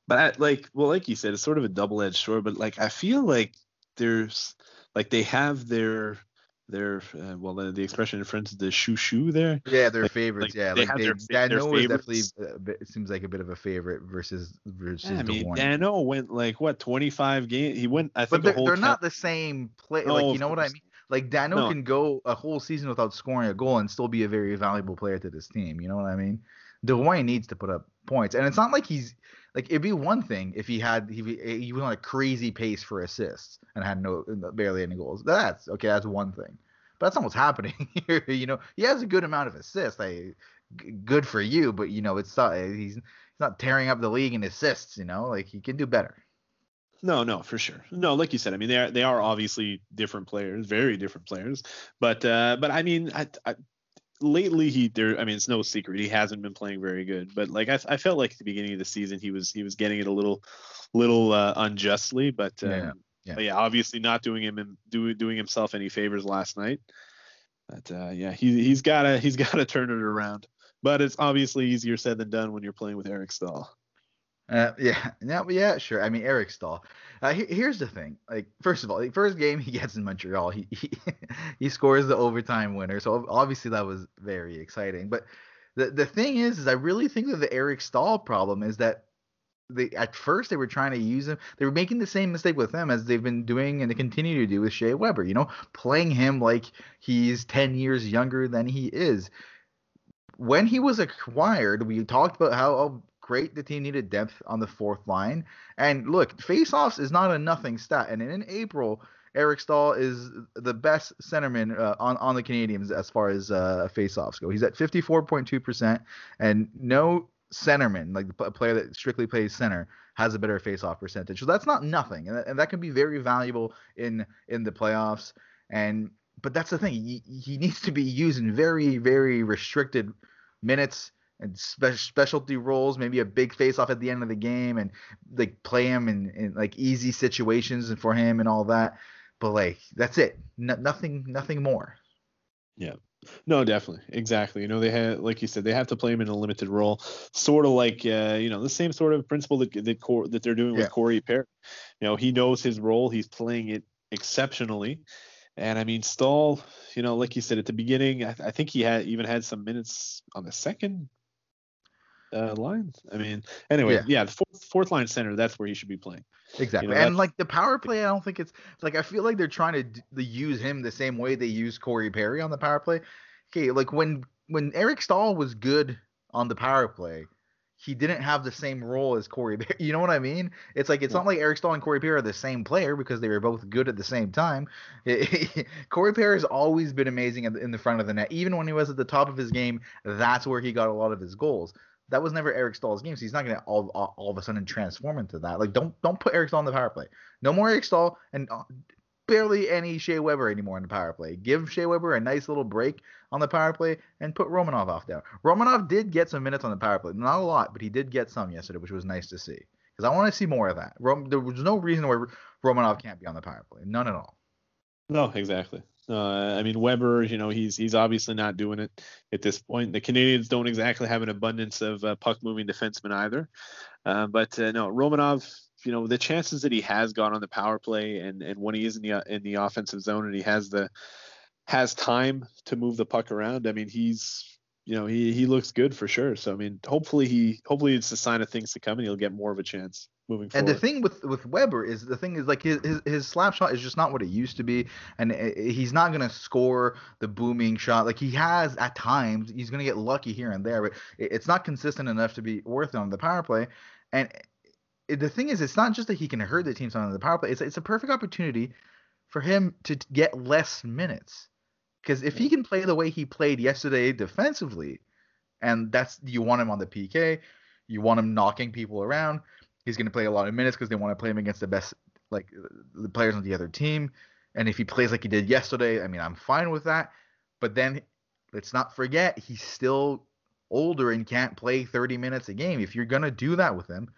But I, like, well, like you said, it's sort of a double-edged sword. But like, I feel like there's like they have their Their uh, well, the, the expression in French is the chouchou there. Yeah, their like, favorites. Like, yeah, like they, they, their, Dano is definitely uh, it seems like a bit of a favorite versus versus yeah, I mean, Drouin. Dano went like what twenty-five games. He went. I think. But they're, whole they're not the same play. No, like you know course. what I mean. Like Dano no. can go a whole season without scoring a goal and still be a very valuable player to this team. You know what I mean? Drouin needs to put up points, and it's not like he's like it'd be one thing if he had he he was on a crazy pace for assists and had no barely any goals. That's okay. That's one thing, but that's not what's happening here. You know, he has a good amount of assists. Like, g- good for you, but you know, it's not he's he's not tearing up the league in assists. You know, like he can do better. No, no, for sure. No, like you said, I mean, they are, they are obviously different players, very different players. But, uh, but I mean, I, I, lately he, there, I mean, it's no secret he hasn't been playing very good. But like I, I felt like at the beginning of the season he was, he was getting it a little, little uh, unjustly. But, um, yeah, yeah. but yeah, obviously not doing him do, doing himself any favors last night. But uh, yeah, he, he's gotta, he's gotta turn it around. But it's obviously easier said than done when you're playing with Eric Staal. Uh, yeah, no, yeah, sure. I mean, Eric Staal. Uh, he, here's the thing. Like, first of all, the first game he gets in Montreal, he he, he scores the overtime winner. So obviously that was very exciting. But the the thing is, is I really think that the Eric Staal problem is that they at first they were trying to use him. They were making the same mistake with him as they've been doing and they continue to do with Shea Weber. You know, playing him like he's ten years younger than he is. When he was acquired, we talked about how. Oh, great the team needed depth on the fourth line. And look, faceoffs is not a nothing stat. And in April, Eric Staal is the best centerman uh, on, on the Canadiens as far as uh, faceoffs go. He's at fifty-four point two percent, and no centerman, like a player that strictly plays center, has a better faceoff percentage. So that's not nothing, and that, and that can be very valuable in in the playoffs. And but that's the thing, he, he needs to be used in very, very restricted minutes and spe- specialty roles, maybe a big face-off at the end of the game, and like play him in, in like easy situations and for him and all that. But like that's it, no, nothing, nothing more. Yeah, no, definitely, exactly. You know, they had, like you said, they have to play him in a limited role, sort of like uh, you know, the same sort of principle that that, Cor- that they're doing with yeah. Corey Perry. You know, he knows his role, he's playing it exceptionally. And I mean, Staal, you know, like you said at the beginning, I, I think he had even had some minutes on the second. Uh, lines. I mean, anyway, yeah, yeah the fourth, fourth line center, that's where he should be playing. Exactly. You know, and like the power play, I don't think it's, it's like I feel like they're trying to d- they use him the same way they use Corey Perry on the power play. Okay, like when when Eric Staal was good on the power play, he didn't have the same role as Corey Perry. You know what I mean? It's like it's yeah. not like Eric Staal and Corey Perry are the same player because they were both good at the same time. Corey Perry has always been amazing in the front of the net. Even when he was at the top of his game, that's where he got a lot of his goals. That was never Eric Staal's game, so he's not going to all, all all of a sudden transform into that. Like, don't don't put Eric Staal on the power play. No more Eric Staal and barely any Shea Weber anymore in the power play. Give Shea Weber a nice little break on the power play and put Romanov off there. Romanov did get some minutes on the power play. Not a lot, but he did get some yesterday, which was nice to see. Because I want to see more of that. Rom- there was no reason why Romanov can't be on the power play. None at all. No, exactly. Uh, I mean, Weber, you know, he's he's obviously not doing it at this point. The Canadiens don't exactly have an abundance of uh, puck-moving defensemen either. Uh, but, uh, no, Romanov, you know, the chances that he has got on the power play and, and when he is in the in the offensive zone and he has the has time to move the puck around, I mean, he's, you know, he, he looks good for sure. So, I mean, hopefully he hopefully it's a sign of things to come and he'll get more of a chance. Moving forward. And the thing with, with Weber is the thing is like his, his his slap shot is just not what it used to be, and he's not gonna score the booming shot like he has at times. He's gonna get lucky here and there, but it's not consistent enough to be worth it on the power play. And it, the thing is, it's not just that he can hurt the team on the power play. It's it's a perfect opportunity for him to get less minutes, because if he can play the way he played yesterday defensively, and that's you want him on the P K, you want him knocking people around. He's going to play a lot of minutes because they want to play him against the best, like the players on the other team. And if he plays like he did yesterday, I mean, I'm fine with that. But then let's not forget, he's still older and can't play thirty minutes a game. If you're going to do that with him,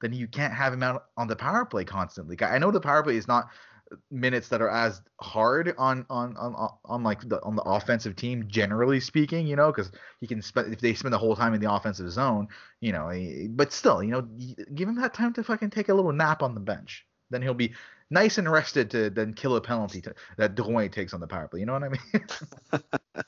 then you can't have him out on the power play constantly. I know the power play is not minutes that are as hard on, on, on, on like the, on the offensive team, generally speaking, you know, cause he can spend, if they spend the whole time in the offensive zone, you know, he, but still, you know, give him that time to fucking take a little nap on the bench. Then he'll be nice and rested to then kill a penalty to, that Drouin takes on the power play. You know what I mean?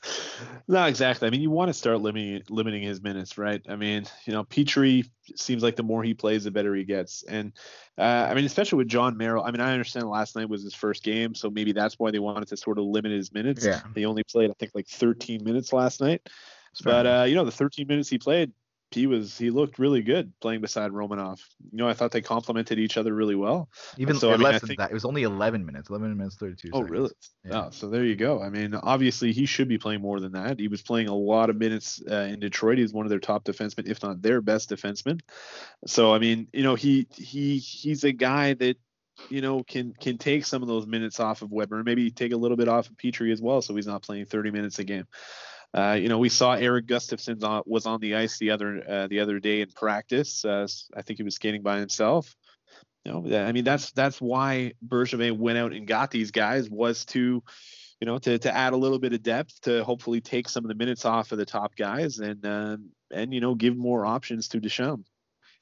No, exactly. I mean, you want to start limiting, limiting his minutes, right? I mean, you know, Petrie seems like the more he plays, the better he gets. And uh, I mean, especially with John Merrill, I mean, I understand last night was his first game, so maybe that's why they wanted to sort of limit his minutes. Yeah. They only played, I think, like thirteen minutes last night. But, uh, you know, the thirteen minutes he played, He was he looked really good playing beside Romanov. You know, I thought they complemented each other really well. Even so, less I mean, I than think, that. It was only eleven minutes, eleven minutes, thirty-two Oh, seconds. Really? Yeah. Oh, so there you go. I mean, obviously he should be playing more than that. He was playing a lot of minutes uh, in Detroit. He's one of their top defensemen, if not their best defenseman. So, I mean, you know, he he he's a guy that you know, can can take some of those minutes off of Weber and maybe take a little bit off of Petrie as well, so he's not playing thirty minutes a game. Uh, you know, we saw Eric Gustafson on, was on the ice the other uh, the other day in practice. Uh, I think he was skating by himself. You know, I mean, that's that's why Bergevin went out and got these guys, was to, you know, to to add a little bit of depth, to hopefully take some of the minutes off of the top guys and uh, and you know, give more options to Duchamp.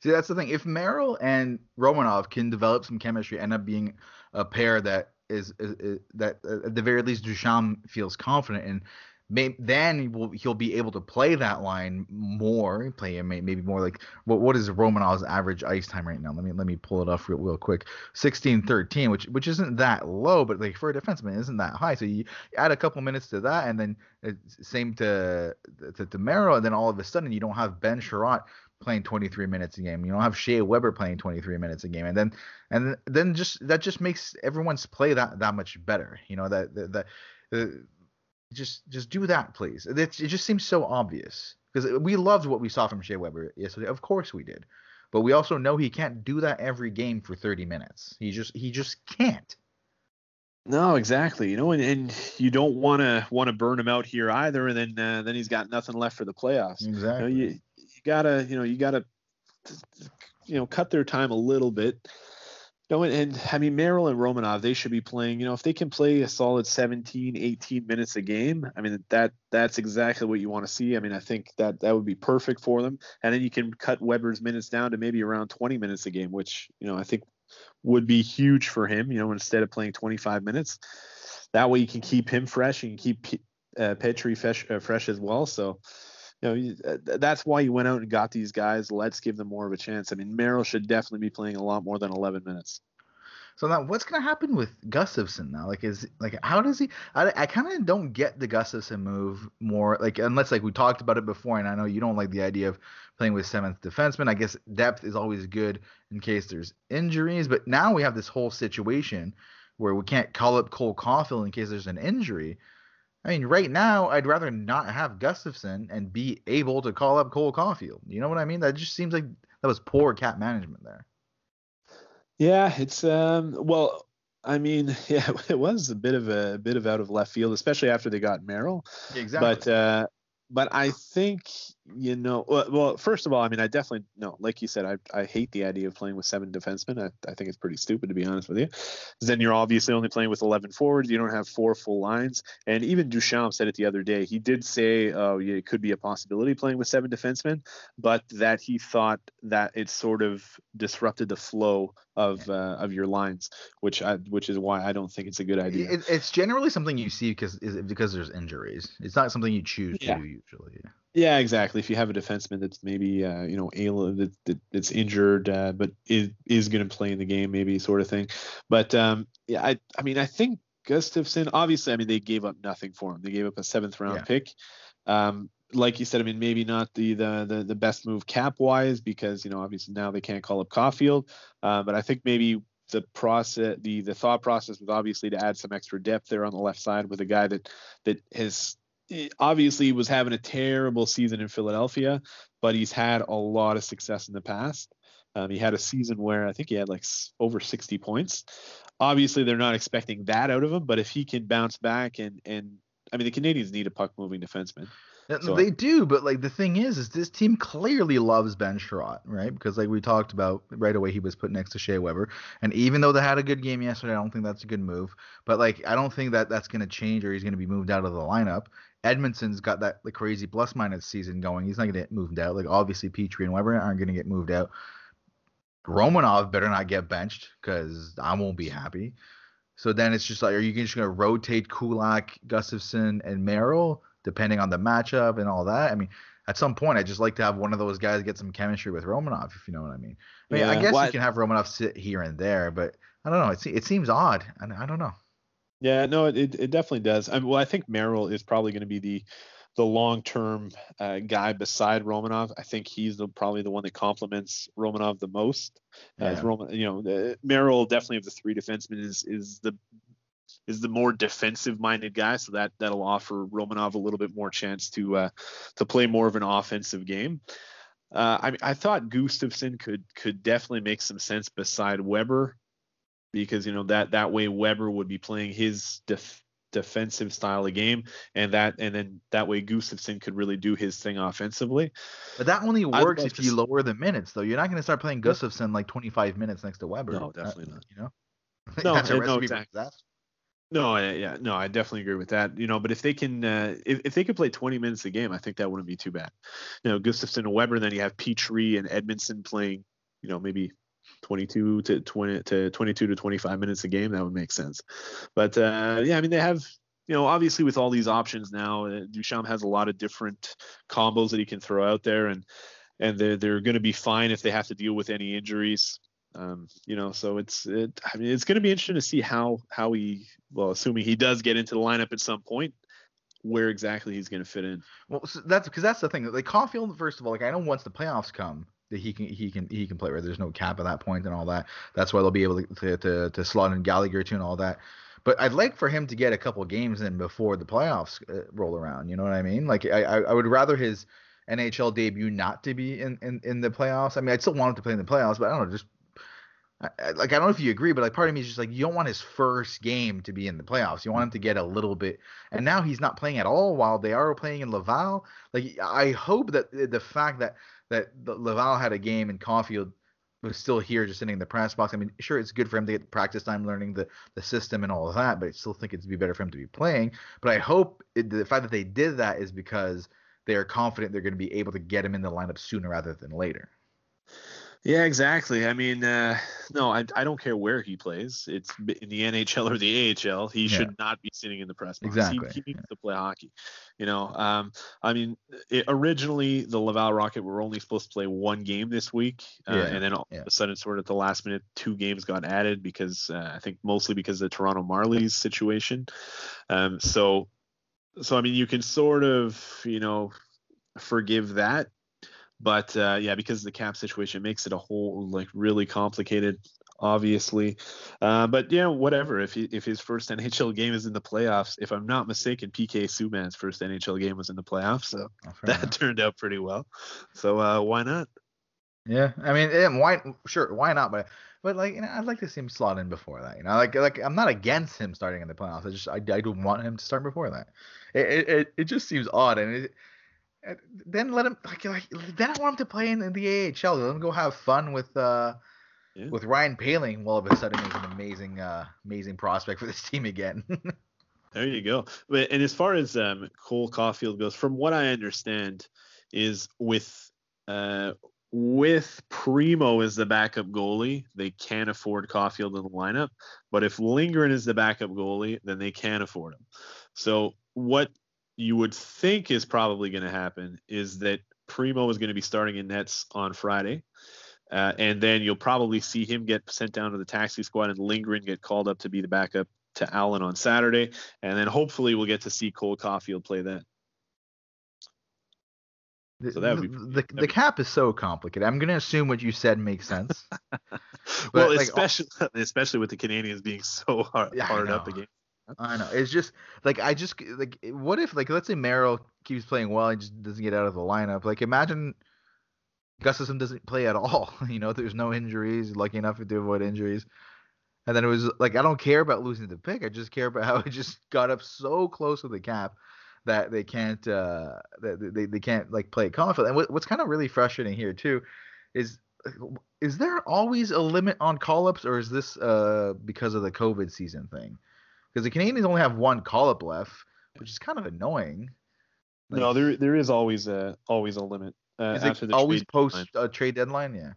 See, that's the thing. If Merrill and Romanov can develop some chemistry, end up being a pair that is, is, is that uh, at the very least Duchamp feels confident in, maybe then he will, he'll be able to play that line more, play maybe more like what what is Romanov's average ice time right now? Let me let me pull it up real, real quick. sixteen thirteen, which which isn't that low, but like for a defenseman, isn't that high. So you add a couple minutes to that, and then it's same to to, to Merrill, and then all of a sudden you don't have Ben Sherratt playing twenty-three minutes a game. You don't have Shea Weber playing twenty-three minutes a game, and then and then just that just makes everyone's play that that much better. You know that that. that uh, Just just do that, please. It, it just seems so obvious because we loved what we saw from Shea Weber yesterday. Of course we did. But we also know he can't do that every game for thirty minutes. He just he just can't. No, exactly. You know, and, and you don't want to want to burn him out here either. And then uh, then he's got nothing left for the playoffs. Exactly. You know, you, you gotta you know you gotta you know cut their time a little bit. No, and, and I mean, Merrill and Romanov, they should be playing, you know, if they can play a solid seventeen, eighteen minutes a game, I mean, that that's exactly what you want to see. I mean, I think that that would be perfect for them. And then you can cut Weber's minutes down to maybe around twenty minutes a game, which, you know, I think would be huge for him, you know, instead of playing twenty-five minutes. That way you can keep him fresh and keep uh, Petrie fresh, uh, fresh as well. So, you know, that's why you went out and got these guys. Let's give them more of a chance. I mean, Merrill should definitely be playing a lot more than eleven minutes. So now, what's going to happen with Gustafson now? Like, is like, how does he? I, I kind of don't get the Gustafson move more. Like, unless like we talked about it before, and I know you don't like the idea of playing with seventh defenseman. I guess depth is always good in case there's injuries. But now we have this whole situation where we can't call up Cole Caufield in case there's an injury. I mean, right now, I'd rather not have Gustafson and be able to call up Cole Caufield. You know what I mean? That just seems like that was poor cap management there. Yeah, it's um. Well, I mean, yeah, it was a bit of a, a bit of out of left field, especially after they got Merrill. Exactly. But uh, but I think you know. Well, first of all, I mean, I definitely no. Like you said, I I hate the idea of playing with seven defensemen. I I think it's pretty stupid, to be honest with you. Then you're obviously only playing with eleven forwards. You don't have four full lines. And even Duchamp said it the other day. He did say, oh, yeah, it could be a possibility playing with seven defensemen, but that he thought that it sort of disrupted the flow of uh, of your lines, which I which is why I don't think it's a good idea. It, it's generally something you see because because there's injuries. It's not something you choose yeah. to do usually. Yeah, exactly. If you have a defenseman that's maybe uh, you know that, that that's injured uh, but is is going to play in the game, maybe sort of thing. But um, yeah, I I mean I think Gustafson. Obviously, I mean they gave up nothing for him. They gave up a seventh round yeah. pick. Um, Like you said, I mean, maybe not the, the, the, the best move cap-wise because, you know, obviously now they can't call up Caufield. Uh, but I think maybe the process, the, the thought process was obviously to add some extra depth there on the left side with a guy that, that has obviously was having a terrible season in Philadelphia, but he's had a lot of success in the past. Um, he had a season where I think he had like over sixty points. Obviously, they're not expecting that out of him, but if he can bounce back and, and I mean, the Canadiens need a puck-moving defenseman. So. They do, but like the thing is, is this team clearly loves Ben Sherratt, right? Because like we talked about right away, he was put next to Shea Weber, and even though they had a good game yesterday, I don't think that's a good move. But like, I don't think that that's going to change or he's going to be moved out of the lineup. Edmonton's got that like crazy plus minus season going. He's not going to get moved out. Like obviously, Petrie and Weber aren't going to get moved out. Romanov better not get benched because I won't be happy. So then it's just like, are you just going to rotate Kulak, Gustafson, and Merrill? Depending on the matchup and all that. I mean, at some point, I'd just like to have one of those guys get some chemistry with Romanov, if you know what I mean. I mean, yeah, I guess well, you can have Romanov sit here and there, but I don't know. It, it seems odd. I, I don't know. Yeah, no, it it definitely does. I mean, well, I think Merrill is probably going to be the the long-term uh, guy beside Romanov. I think he's the, probably the one that complements Romanov the most. Uh, yeah. Roman, you know, the, Merrill definitely of the three defensemen is is the – is the more defensive-minded guy, so that that'll offer Romanov a little bit more chance to uh, to play more of an offensive game. Uh, I I thought Gustafson could could definitely make some sense beside Weber. because, you know, that, that way Weber would be playing his def- defensive style of game, and that, and then that way Gustafsson could really do his thing offensively. But that only works if to... you lower the minutes, though. You're not going to start playing Gustafsson like twenty-five minutes next to Weber. No, definitely that, not. You know, no, that's a recipe no, exactly. for disaster. No, yeah, no, I definitely agree with that. You know, but if they can, uh, if, if they could play twenty minutes a game, I think that wouldn't be too bad. You know, Gustafsson and Weber, and then you have Petrie and Edmondson playing, you know, maybe twenty-two to twenty to twenty-two to twenty-five minutes a game. That would make sense. But uh, yeah, I mean, they have, you know, obviously with all these options now, uh, Duchamp has a lot of different combos that he can throw out there, and and they're they're going to be fine if they have to deal with any injuries. Um, you know, so it's, it, I mean, it's going to be interesting to see how, how he, well, assuming he does get into the lineup at some point, where exactly he's going to fit in. Well, so that's, cause that's the thing, like Caufield, first of all, like I know once the playoffs come that he can, he can, he can play, right? There's no cap at that point and all that. That's why they'll be able to, to, to, to slot in Gallagher too and all that. But I'd like for him to get a couple games in before the playoffs roll around. You know what I mean? Like I, I would rather his N H L debut not to be in, in, in the playoffs. I mean, I'd still want him to play in the playoffs, but I don't know, just, I, like, I don't know if you agree, but like part of me is just like, you don't want his first game to be in the playoffs. You want him to get a little bit. And now he's not playing at all while they are playing in Laval. Like, I hope that the fact that, that Laval had a game and Caufield was still here just sitting in the press box. I mean, sure, it's good for him to get practice time learning the, the system and all of that, but I still think it'd be better for him to be playing. But I hope it, the fact that they did that is because they are confident they're going to be able to get him in the lineup sooner rather than later. Yeah, exactly. I mean, uh, no, I, I don't care where he plays. It's in the N H L or the A H L. He yeah. should not be sitting in the press box. Exactly. He, he needs yeah. to play hockey. You know, um, I mean, it, originally the Laval Rocket were only supposed to play one game this week, uh, yeah. and then all yeah. of a sudden, sort of at the last minute, two games got added because uh, I think mostly because of the Toronto Marlies situation. Um, so, so I mean, you can sort of, you know, forgive that. But uh, yeah, because of the cap situation, it makes it a whole like really complicated, obviously. Uh, but yeah, whatever. If he, if his first N H L game is in the playoffs, if I'm not mistaken, P K Subban's first N H L game was in the playoffs, so oh, that enough. turned out pretty well. So uh, why not? Yeah, I mean, why? Sure, why not? But but like, you know, I'd like to see him slot in before that. You know, like like I'm not against him starting in the playoffs. I just I, I don't want him to start before that. It it it just seems odd, and it. Then let him like, like then I want him to play in, in the A H L. Let him go have fun with uh yeah. with Ryan Poehling. Well, all of a sudden he's an amazing uh, amazing prospect for this team again. There you go. And as far as um, Cole Caufield goes, from what I understand, is with uh with Primo as the backup goalie, they can't afford Caufield in the lineup. But if Lindgren is the backup goalie, then they can afford him. So what you would think is probably going to happen is that Primo is going to be starting in nets on Friday. Uh, and then you'll probably see him get sent down to the taxi squad and Lindgren get called up to be the backup to Allen on Saturday. And then hopefully we'll get to see Cole Caufield play that. So that would be the, the, the cap is so complicated. I'm going to assume what you said makes sense. Well, like, especially, especially with the Canadiens being so hard, yeah, hard up again. I know. It's just like I just like what if like let's say Merrill keeps playing well and just doesn't get out of the lineup. Like imagine Gustafsson doesn't play at all. You know, there's no injuries, lucky enough to avoid injuries. And then it was like I don't care about losing the pick. I just care about how it just got up so close to the cap that they can't uh that they, they can't like play confident. And what, what's kind of really frustrating here too is is there always a limit on call-ups, or is this uh because of the COVID season thing? Because the Canadiens only have one call-up left, which is kind of annoying. Like, no, there there is always a always a limit. Uh, is after it the always trade post deadline. Uh, trade deadline? Yeah.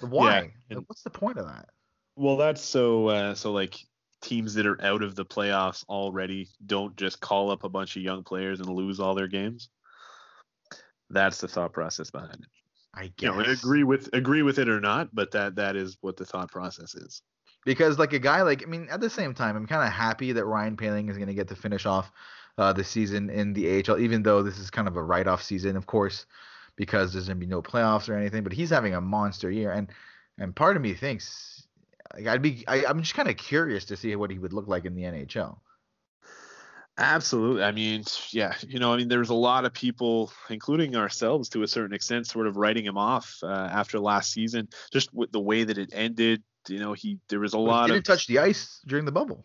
But why? Yeah, and, like, what's the point of that? Well, that's so uh, so like teams that are out of the playoffs already don't just call up a bunch of young players and lose all their games. That's the thought process behind it. I guess. You know, agree with agree with it or not, but that that is what the thought process is. Because, like, a guy, like, I mean, at the same time, I'm kind of happy that Ryan Poehling is going to get to finish off uh, the season in the A H L, even though this is kind of a write-off season, of course, because there's going to be no playoffs or anything. But he's having a monster year. And and part of me thinks, like, I'd be, I, I'm just kind of curious to see what he would look like in the N H L. Absolutely. I mean, yeah, you know, I mean, there's a lot of people, including ourselves to a certain extent, sort of writing him off uh, after last season, just with the way that it ended. you know, he there was a but lot he didn't of touch the ice during the bubble.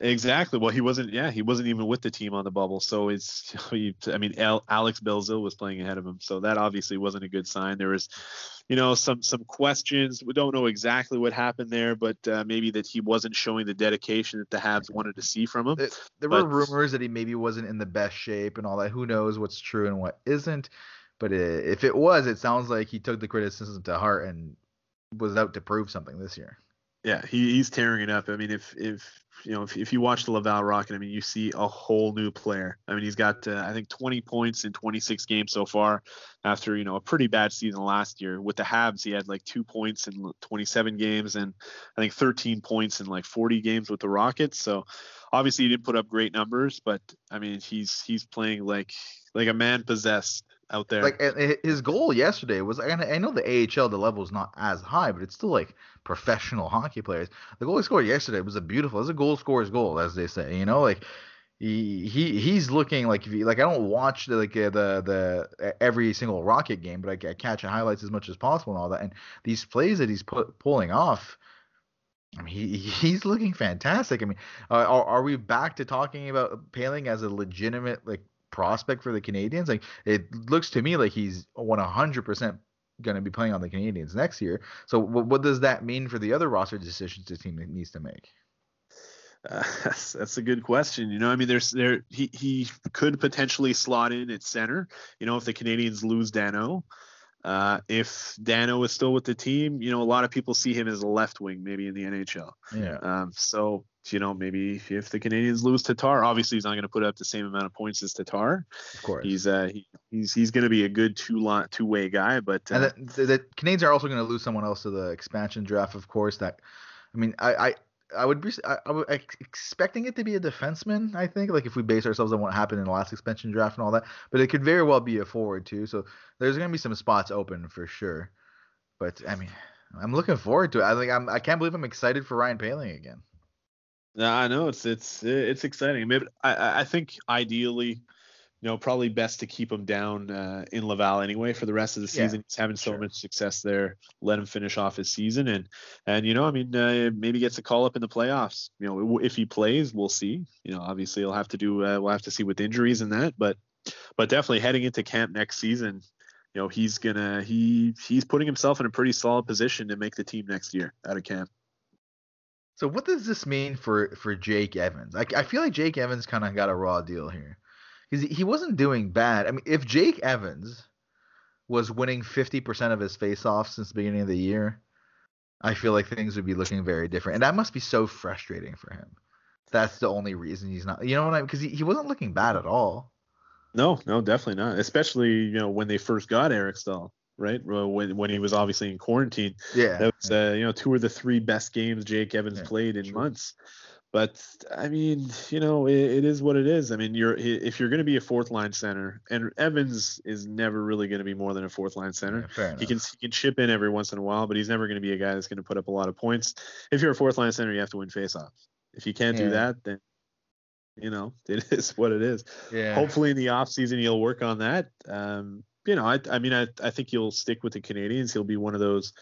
Exactly. Well, he wasn't. Yeah, he wasn't even with the team on the bubble. So it's. You know, I mean, Al, Alex Belzil was playing ahead of him, so that obviously wasn't a good sign. There was, you know, some some questions. We don't know exactly what happened there, but uh, maybe that he wasn't showing the dedication that the Habs wanted to see from him. There, there but, were rumors that he maybe wasn't in the best shape and all that. Who knows what's true and what isn't? But it, if it was, it sounds like he took the criticism to heart and was out to prove something this year. Yeah, he, he's tearing it up. I mean, if if you know if, if you watch the Laval Rocket, I mean, you see a whole new player. I mean, he's got uh, I think twenty points in twenty-six games so far. After you know a pretty bad season last year with the Habs, he had like two points in twenty-seven games, and I think thirteen points in like forty games with the Rockets. So obviously he didn't put up great numbers, but I mean, he's he's playing like like a man possessed out there. Like his goal yesterday was, and I know the A H L, the level is not as high, but it's still like professional hockey players. The goal he scored yesterday was a beautiful, it's a goal scorer's goal, as they say. You know, like he he he's looking like if he, like I don't watch the, like the the every single Rocket game, but I, I catch the highlights as much as possible and all that. And these plays that he's put, pulling off, I mean, he he's looking fantastic. I mean, uh, are are we back to talking about Poehling as a legitimate like prospect for the Canadiens? Like it looks to me like he's one hundred percent going to be playing on the Canadiens next year. So w- what does that mean for the other roster decisions the team needs to make? Uh, that's, that's a good question. You know, I mean, there's there he he could potentially slot in at center. You know, if the Canadiens lose Dano, uh, if Dano is still with the team, you know, a lot of people see him as a left wing, maybe in the N H L. Yeah. Um. So. You know, maybe if the Canadiens lose Tatar, obviously he's not going to put up the same amount of points as Tatar. Of course, he's uh, he, he's he's going to be a good two lot two way guy. But uh, and the, the Canadiens are also going to lose someone else to the expansion draft, of course. That, I mean, I I, I would be I, I would, expecting it to be a defenseman. I think like if we base ourselves on what happened in the last expansion draft and all that, but it could very well be a forward too. So there's going to be some spots open for sure. But I mean, I'm looking forward to it. I think I'm I can't believe I'm excited for Ryan Poehling again. I know it's it's it's exciting. Maybe I I think ideally, you know, probably best to keep him down uh, in Laval anyway for the rest of the season. Yeah, he's having so sure. much success there. Let him finish off his season and and you know I mean uh, maybe gets a call up in the playoffs. You know, if he plays, we'll see. You know, obviously he'll have to do uh, we'll have to see with injuries and that. But but definitely heading into camp next season, you know, he's gonna he he's putting himself in a pretty solid position to make the team next year out of camp. So what does this mean for, for Jake Evans? I, I feel like Jake Evans kind of got a raw deal here because he wasn't doing bad. I mean, if Jake Evans was winning fifty percent of his faceoffs since the beginning of the year, I feel like things would be looking very different. And that must be so frustrating for him. That's the only reason he's not – you know what I mean? Because he, he wasn't looking bad at all. No, no, definitely not, especially, you know, when they first got Eric Staal. Right when when he was obviously in quarantine, yeah, that was uh, you know two of the three best games Jake Evans yeah, played in sure. months. But I mean, you know, it, it is what it is. I mean, you're if you're going to be a fourth line center, and Evans is never really going to be more than a fourth line center. Yeah, he can he can chip in every once in a while, but he's never going to be a guy that's going to put up a lot of points. If you're a fourth line center, you have to win faceoffs. If you can't yeah. do that, then you know it is what it is. Yeah. Hopefully in the off season you'll work on that. Um, You know, I, I mean, I, I think he'll stick with the Canadiens. He'll be one of those,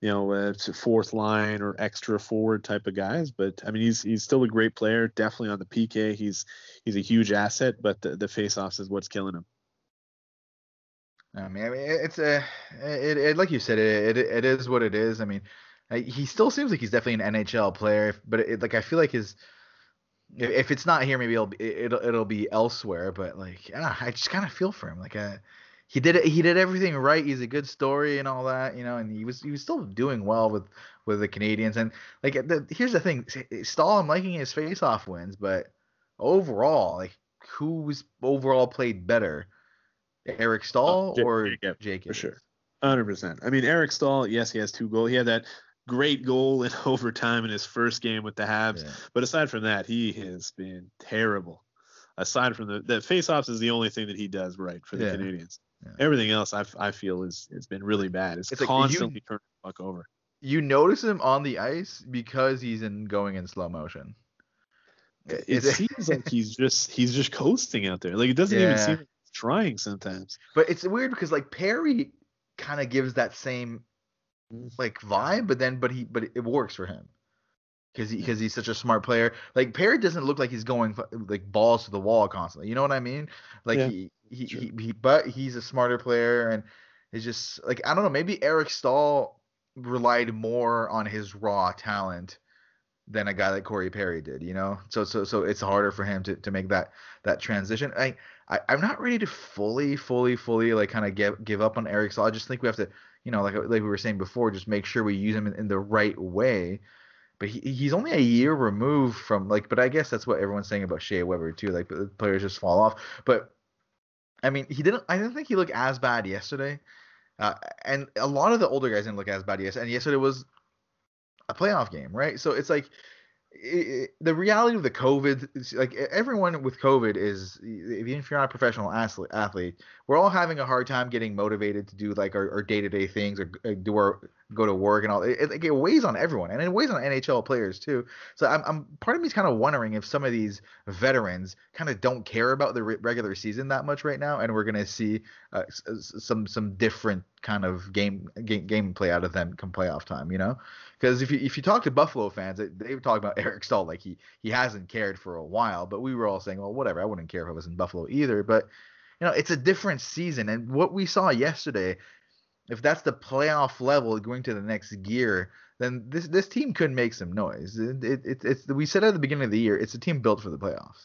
you know, uh, fourth line or extra forward type of guys. But I mean, he's he's still a great player. Definitely on the P K, he's he's a huge asset. But the, the faceoffs is what's killing him. I mean, I mean, it's a it, it like you said, it, it it is what it is. I mean, he still seems like he's definitely an N H L player. But it, like, I feel like his. If it's not here, maybe it'll be, it'll it'll be elsewhere. But like, I, don't know, I just kind of feel for him, like a. He did He did everything right. He's a good story and all that, you know. And he was he was still doing well with, with the Canadiens. And like, the, here's the thing: Staal, I'm liking his faceoff wins, but overall, like, who's overall played better, Eric Staal oh, or Jake, Jake, Jake for Evans? Sure, one hundred percent. I mean, Eric Staal, yes, he has two goals. He had that great goal in overtime in his first game with the Habs. Yeah. But aside from that, he has been terrible. Aside from the the faceoffs is the only thing that he does right for the yeah. Canadiens. Yeah. Everything else, I, I feel, is it's been really bad. It's, it's constantly like you, turning the puck over. You notice him on the ice because he's in going in slow motion. It, it seems like he's just he's just coasting out there. Like it doesn't yeah. even seem like he's trying sometimes. But it's weird because like Perry kind of gives that same like vibe, but then but he but it works for him because he, because he's such a smart player. Like Perry doesn't look like he's going like balls to the wall constantly. You know what I mean? Like yeah, he, he, he he but he's a smarter player, and it's just like I don't know. Maybe Eric Staal relied more on his raw talent than a guy like Corey Perry did, you know? So so so it's harder for him to, to make that that transition. I, I, I'm not ready to fully, fully, fully, like, kind of give, give up on Eric Staal. I just think we have to, you know, like like we were saying before, just make sure we use him in, in the right way. But he, he's only a year removed from, like, but I guess that's what everyone's saying about Shea Weber, too. Like, players just fall off. But, I mean, he didn't, I didn't think he looked as bad yesterday. Uh, and a lot of the older guys didn't look as bad yesterday. And yesterday was a playoff game, right? So it's like it, it, the reality of the COVID, like everyone with COVID is, even if you're not a professional athlete, we're all having a hard time getting motivated to do like our, our day-to-day things or do our go to work and all. It, it, it weighs on everyone, and it weighs on N H L players too. So I'm, I'm part of me is kind of wondering if some of these veterans kind of don't care about the re- regular season that much right now, and we're gonna see uh, some some different kind of game game game play out of them come playoff time, you know? Because if you if you talk to Buffalo fans, they, they were talking about Eric Staal like he he hasn't cared for a while, but we were all saying, well, whatever, I wouldn't care if I was in Buffalo either. But you know, it's a different season, and what we saw yesterday. If that's the playoff level going to the next gear, then this this team could make some noise. It, it, it, it's we said at the beginning of the year, it's a team built for the playoffs.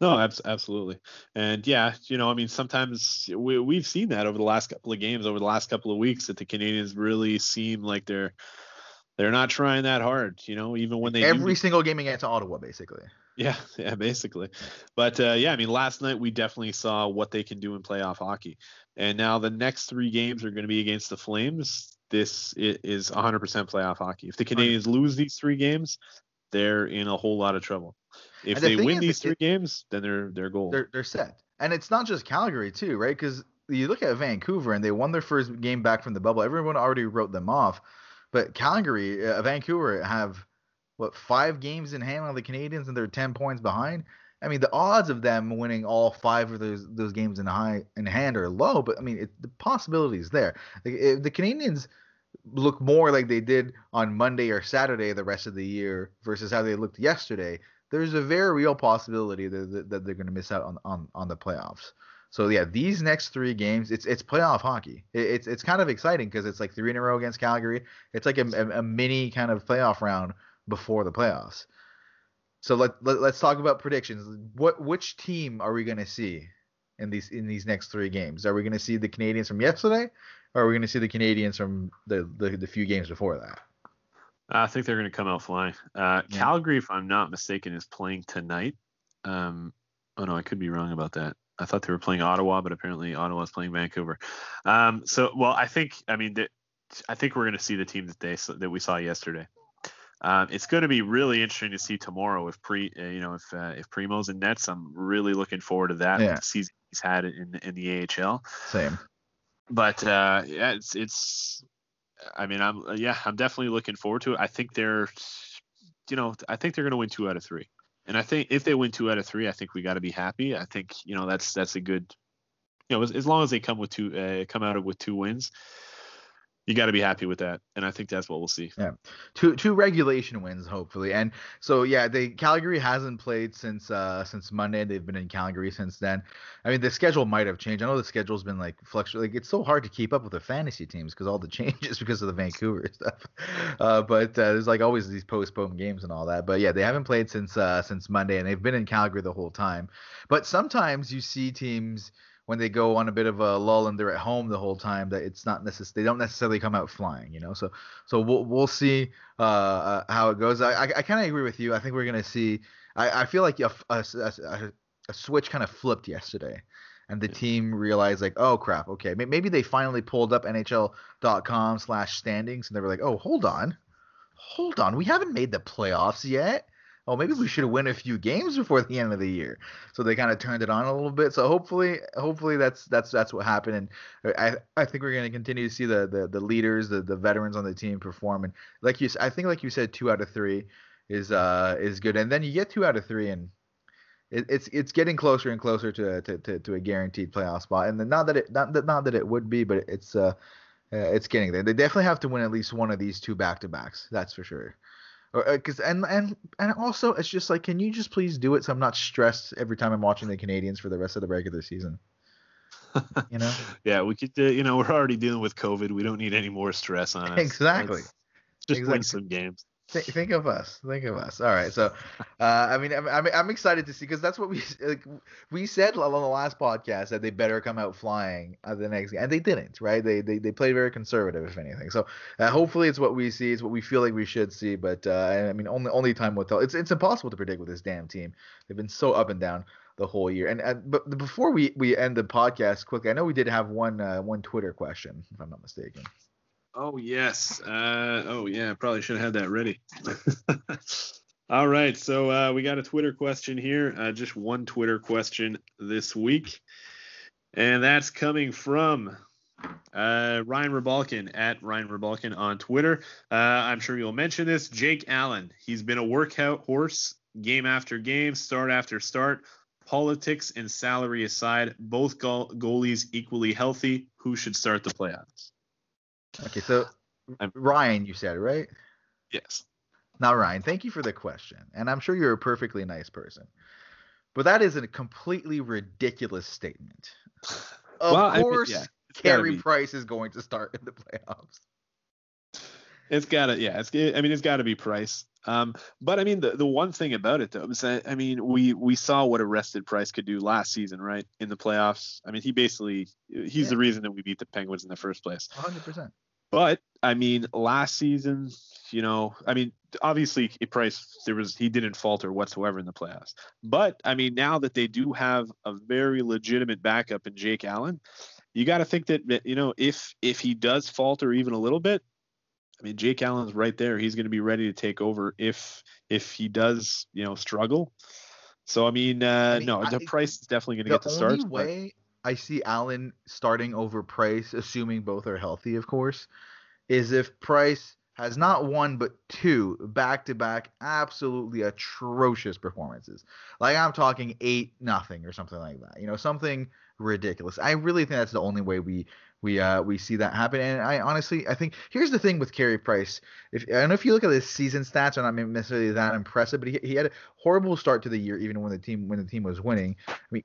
No, absolutely. And yeah, you know, I mean, sometimes we, we've seen that over the last couple of games, over the last couple of weeks, that the Canadiens really seem like they're they're not trying that hard, you know, even when they every do... single game against Ottawa, basically. Yeah, yeah, basically. But, uh, yeah, I mean, last night we definitely saw what they can do in playoff hockey. And now the next three games are going to be against the Flames. This is one hundred percent playoff hockey. If the Canadiens lose these three games, they're in a whole lot of trouble. If they win these three games, then they're they're gold. They're, they're set. And it's not just Calgary, too, right? Because you look at Vancouver, and they won their first game back from the bubble. Everyone already wrote them off. But Calgary, uh, Vancouver have – what, five games in hand on the Canadiens, and they're ten points behind? I mean, the odds of them winning all five of those those games in high in hand are low, but I mean, it, the possibility is there. Like, if the Canadiens look more like they did on Monday or Saturday the rest of the year versus how they looked yesterday, there's a very real possibility that, that, that they're going to miss out on, on, on the playoffs. So yeah, these next three games, it's it's playoff hockey. It, it's it's kind of exciting because it's like three in a row against Calgary. It's like a, a, a mini kind of playoff round before the playoffs. So let, let let's talk about predictions. What which team are we going to see in these in these next three games? Are we going to see the Canadiens from yesterday, or are we going to see the Canadiens from the, the the few games before that? I think they're going to come out flying. Uh, yeah. Calgary, if I'm not mistaken, is playing tonight. Um, oh no, I could be wrong about that. I thought they were playing Ottawa, but apparently Ottawa's playing Vancouver. Um, so well, I think I mean th- I think we're going to see the team that they that we saw yesterday. Um, it's going to be really interesting to see tomorrow if pre, uh, you know, if uh, if Primo's in nets. I'm really looking forward to that. Yeah. The season he's had in in the A H L. Same. But uh, yeah, it's it's. I mean, I'm yeah, I'm definitely looking forward to it. I think they're, you know, I think they're going to win two out of three. And I think if they win two out of three, I think we got to be happy. I think you know that's that's a good, you know, as, as long as they come with two, uh, come out with two wins. You got to be happy with that, and I think that's what we'll see. Yeah, two two regulation wins hopefully, and so yeah, they Calgary hasn't played since uh since Monday. They've been in Calgary since then. I mean, the schedule might have changed. I know the schedule's been like fluctuating. Like, it's so hard to keep up with the fantasy teams because all the changes because of the Vancouver stuff. Uh, but uh, there's like always these postponed games and all that. But yeah, they haven't played since uh since Monday, and they've been in Calgary the whole time. But sometimes you see teams, when they go on a bit of a lull and they're at home the whole time, that it's not necessary. They don't necessarily come out flying, you know. So, so we'll we'll see uh, uh, how it goes. I I, I kind of agree with you. I think we're gonna see. I, I feel like a a, a, a switch kind of flipped yesterday, and the yeah. team realized like, oh crap, okay, maybe they finally pulled up N H L dot com slash standings, and they were like, oh hold on, hold on, we haven't made the playoffs yet. Oh, maybe we should win a few games before the end of the year. So they kind of turned it on a little bit. So hopefully, hopefully that's that's that's what happened. And I I think we're going to continue to see the the, the leaders, the, the veterans on the team perform. And like you, I think like you said, two out of three is uh is good. And then you get two out of three, and it, it's it's getting closer and closer to to, to to a guaranteed playoff spot. And then not that it not that not that it would be, but it's uh Uh, it's getting there. They definitely have to win at least one of these two back-to-backs. That's for sure. Because and and and also, it's just like, can you just please do it so I'm not stressed every time I'm watching the Canadiens for the rest of the regular season? You know? Yeah, we could. Uh, you know, we're already dealing with COVID. We don't need any more stress on us. Exactly. Let's just exactly. win some games. Think, think of us. Think of us. All right. So, uh, I mean, I'm, I'm I'm excited to see, because that's what we like, we said on the last podcast, that they better come out flying at the next game, and they didn't. Right? They they they played very conservative, if anything. So uh, hopefully it's what we see. It's what we feel like we should see. But uh, I mean, only only time will tell. It's it's impossible to predict with this damn team. They've been so up and down the whole year. And, and but before we, we end the podcast quickly, I know we did have one uh, one Twitter question, if I'm not mistaken. Oh, yes. Uh, oh, yeah. Probably should have had that ready. All right. So uh, we got a Twitter question here. Uh, just one Twitter question this week. And that's coming from uh, Ryan Rybalkin, at Ryan Rybalkin on Twitter. Uh, I'm sure you'll mention this. Jake Allen. He's been a workout horse game after game, start after start. Politics and salary aside, both goal- goalies equally healthy. Who should start the playoffs? Okay, so Ryan, you said, right? Yes. Now, Ryan, thank you for the question, and I'm sure you're a perfectly nice person, but that is a completely ridiculous statement. Of well, course, I mean, yeah, Carey Price is going to start in the playoffs. It's gotta, yeah. It's, I mean, it's gotta be Price. Um, but I mean, the the one thing about it though is that, I mean, we we saw what arrested Price could do last season, right? In the playoffs, I mean, he basically he's yeah. the reason that we beat the Penguins in the first place. one hundred percent. But I mean, last season, you know, I mean, obviously Price, there was he didn't falter whatsoever in the playoffs. But I mean, now that they do have a very legitimate backup in Jake Allen, you got to think that, you know, if if he does falter even a little bit, I mean, Jake Allen's right there. He's going to be ready to take over if if he does, you know, struggle. So I mean, uh, I mean no, I, the Price is definitely going to get the start. The only way but... I see Allen starting over Price, assuming both are healthy, of course, is if Price has not one but two back-to-back absolutely atrocious performances. Like I'm talking eight nothing or something like that. You know, something ridiculous. I really think that's the only way we. We uh we see that happen, and I honestly I think here's the thing with Carey Price. If I don't know if you look at his season stats, are not necessarily that impressive, but he, he had a horrible start to the year, even when the team when the team was winning. I mean,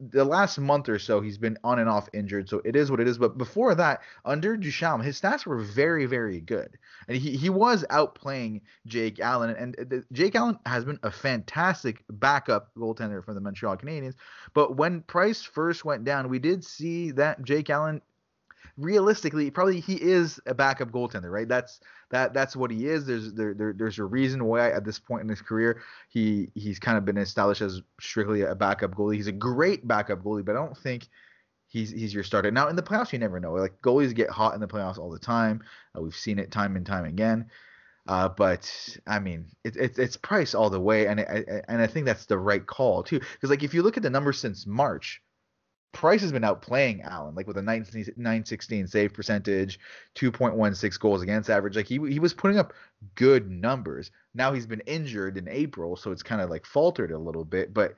the last month or so he's been on and off injured, so it is what it is. But before that, under Duchamp, his stats were very very good, and he he was outplaying Jake Allen, and, and Jake Allen has been a fantastic backup goaltender for the Montreal Canadiens. But when Price first went down, we did see that Jake Allen. Realistically, probably he is a backup goaltender, right? That's that. That's what he is. There's there, there there's a reason why at this point in his career he he's kind of been established as strictly a backup goalie. He's a great backup goalie, but I don't think he's he's your starter. Now in the playoffs, you never know. Like goalies get hot in the playoffs all the time. Uh, we've seen it time and time again. Uh, but I mean, it's it, it's Price all the way, and I, I and I think that's the right call too. Because like if you look at the numbers since March. Price has been outplaying Allen, like with a nine sixteen save percentage, two point one six goals against average. Like he he was putting up good numbers. Now he's been injured in April, so it's kind of like faltered a little bit. But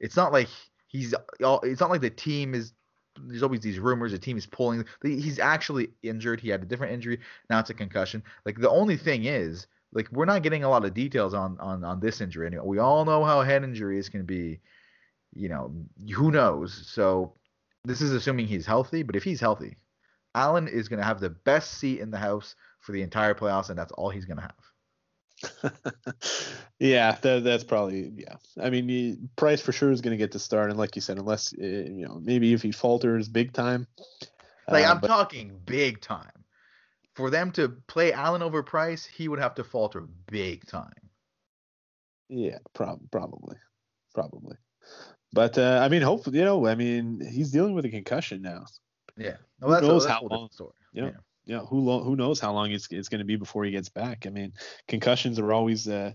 it's not like he's it's not like the team is. There's always these rumors the team is pulling. He's actually injured. He had a different injury. Now it's a concussion. Like the only thing is, like we're not getting a lot of details on on on this injury anyway. We all know how head injuries can be. You know, who knows? So this is assuming he's healthy, but if he's healthy, Allen is going to have the best seat in the house for the entire playoffs, and that's all he's going to have. yeah, that, that's probably, yeah. I mean, he, Price for sure is going to get the start, and like you said, unless, uh, you know, maybe if he falters big time. Like, uh, I'm but... talking big time. For them to play Allen over Price, he would have to falter big time. Yeah, prob- probably. Probably. But, uh, I mean, hopefully, you know, I mean, he's dealing with a concussion now. Yeah. Well, that's who knows a, that's how long, story. You know, yeah. You know, who, lo- who knows how long it's it's going to be before he gets back. I mean, concussions are always uh,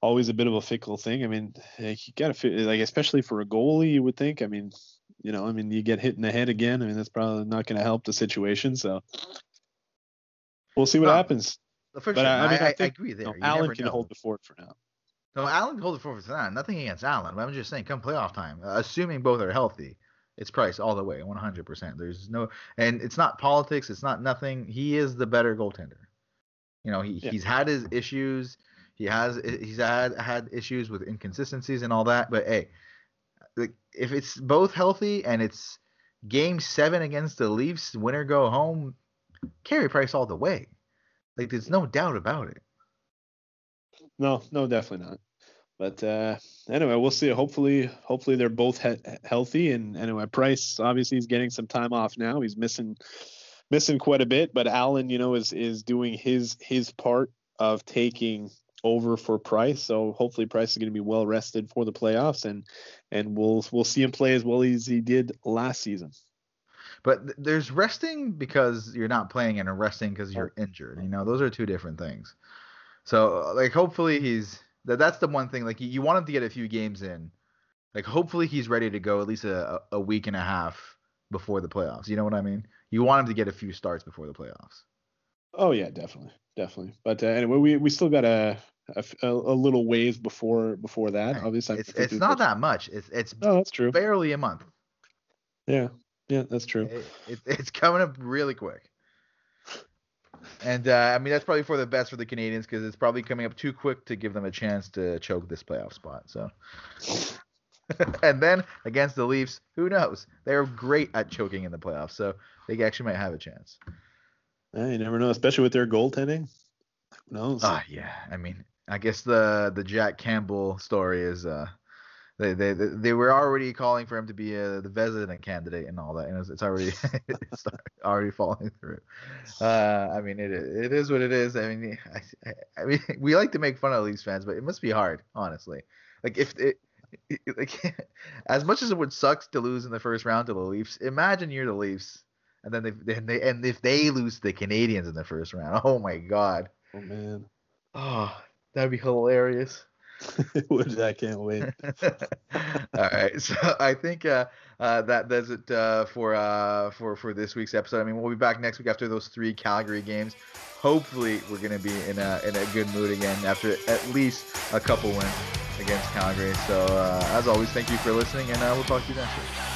always a bit of a fickle thing. I mean, like, you got to fit, like, especially for a goalie, you would think. I mean, you know, I mean, you get hit in the head again. I mean, that's probably not going to help the situation. So we'll see what well, happens. But sure. I, I mean, I, I, think, I agree there. You know, Allen can know. hold the fort for now. No, Allen can hold it for for that. Nothing against Allen. I'm just saying, come playoff time, uh, assuming both are healthy, It's Price all the way, one hundred percent. There's no, and it's not politics. It's not nothing. He is the better goaltender. You know, he, yeah. he's had his issues. He has he's had had issues with inconsistencies and all that. But hey, if it's both healthy and it's game seven against the Leafs, winner go home, Carey Price all the way. Like, there's no doubt about it. No, no, definitely not. But uh, anyway, we'll see. Hopefully, hopefully they're both he- healthy. And anyway, Price obviously is getting some time off now. He's missing missing quite a bit. But Allen, you know, is is doing his his part of taking over for Price. So hopefully, Price is going to be well rested for the playoffs, and and we'll we'll see him play as well as he did last season. But th- there's resting because you're not playing, and resting because you're injured. You know, those are two different things. So like, hopefully he's. That's the one thing. Like, you want him to get a few games in. Like, hopefully he's ready to go at least a, a week and a half before the playoffs. You know what I mean? You want him to get a few starts before the playoffs. Oh yeah, definitely, definitely. But uh, anyway, we we still got a a, a little ways before before that. Right. Obviously, it's it's not that much. It's it's oh, that's true. Barely a month. Yeah, yeah, that's true. It, it, it's coming up really quick. And, uh, I mean, that's probably for the best for the Canadiens because it's probably coming up too quick to give them a chance to choke this playoff spot. So, and then against the Leafs, who knows? They're great at choking in the playoffs, so they actually might have a chance. Yeah, you never know, especially with their goaltending. Who knows? Ah, yeah. I mean, I guess the the Jack Campbell story is uh, they, they they were already calling for him to be a, the Vezina candidate and all that, and it's, it's already it's already falling through. Uh, I mean, it it is what it is. I mean, I, I mean, we like to make fun of Leafs fans, but it must be hard, honestly. Like if it, it like as much as it would suck to lose in the first round to the Leafs, imagine you're the Leafs, and then they then they and if they lose to the Canadiens in the first round, oh my god. Oh man. Oh, that'd be hilarious. I can't wait. All right, so I think uh, uh, that does it uh, for uh, for for this week's episode. I mean, we'll be back next week after those three Calgary games. Hopefully, we're going to be in a in a good mood again after at least a couple wins against Calgary. So, uh, as always, thank you for listening, and uh, we'll talk to you next week.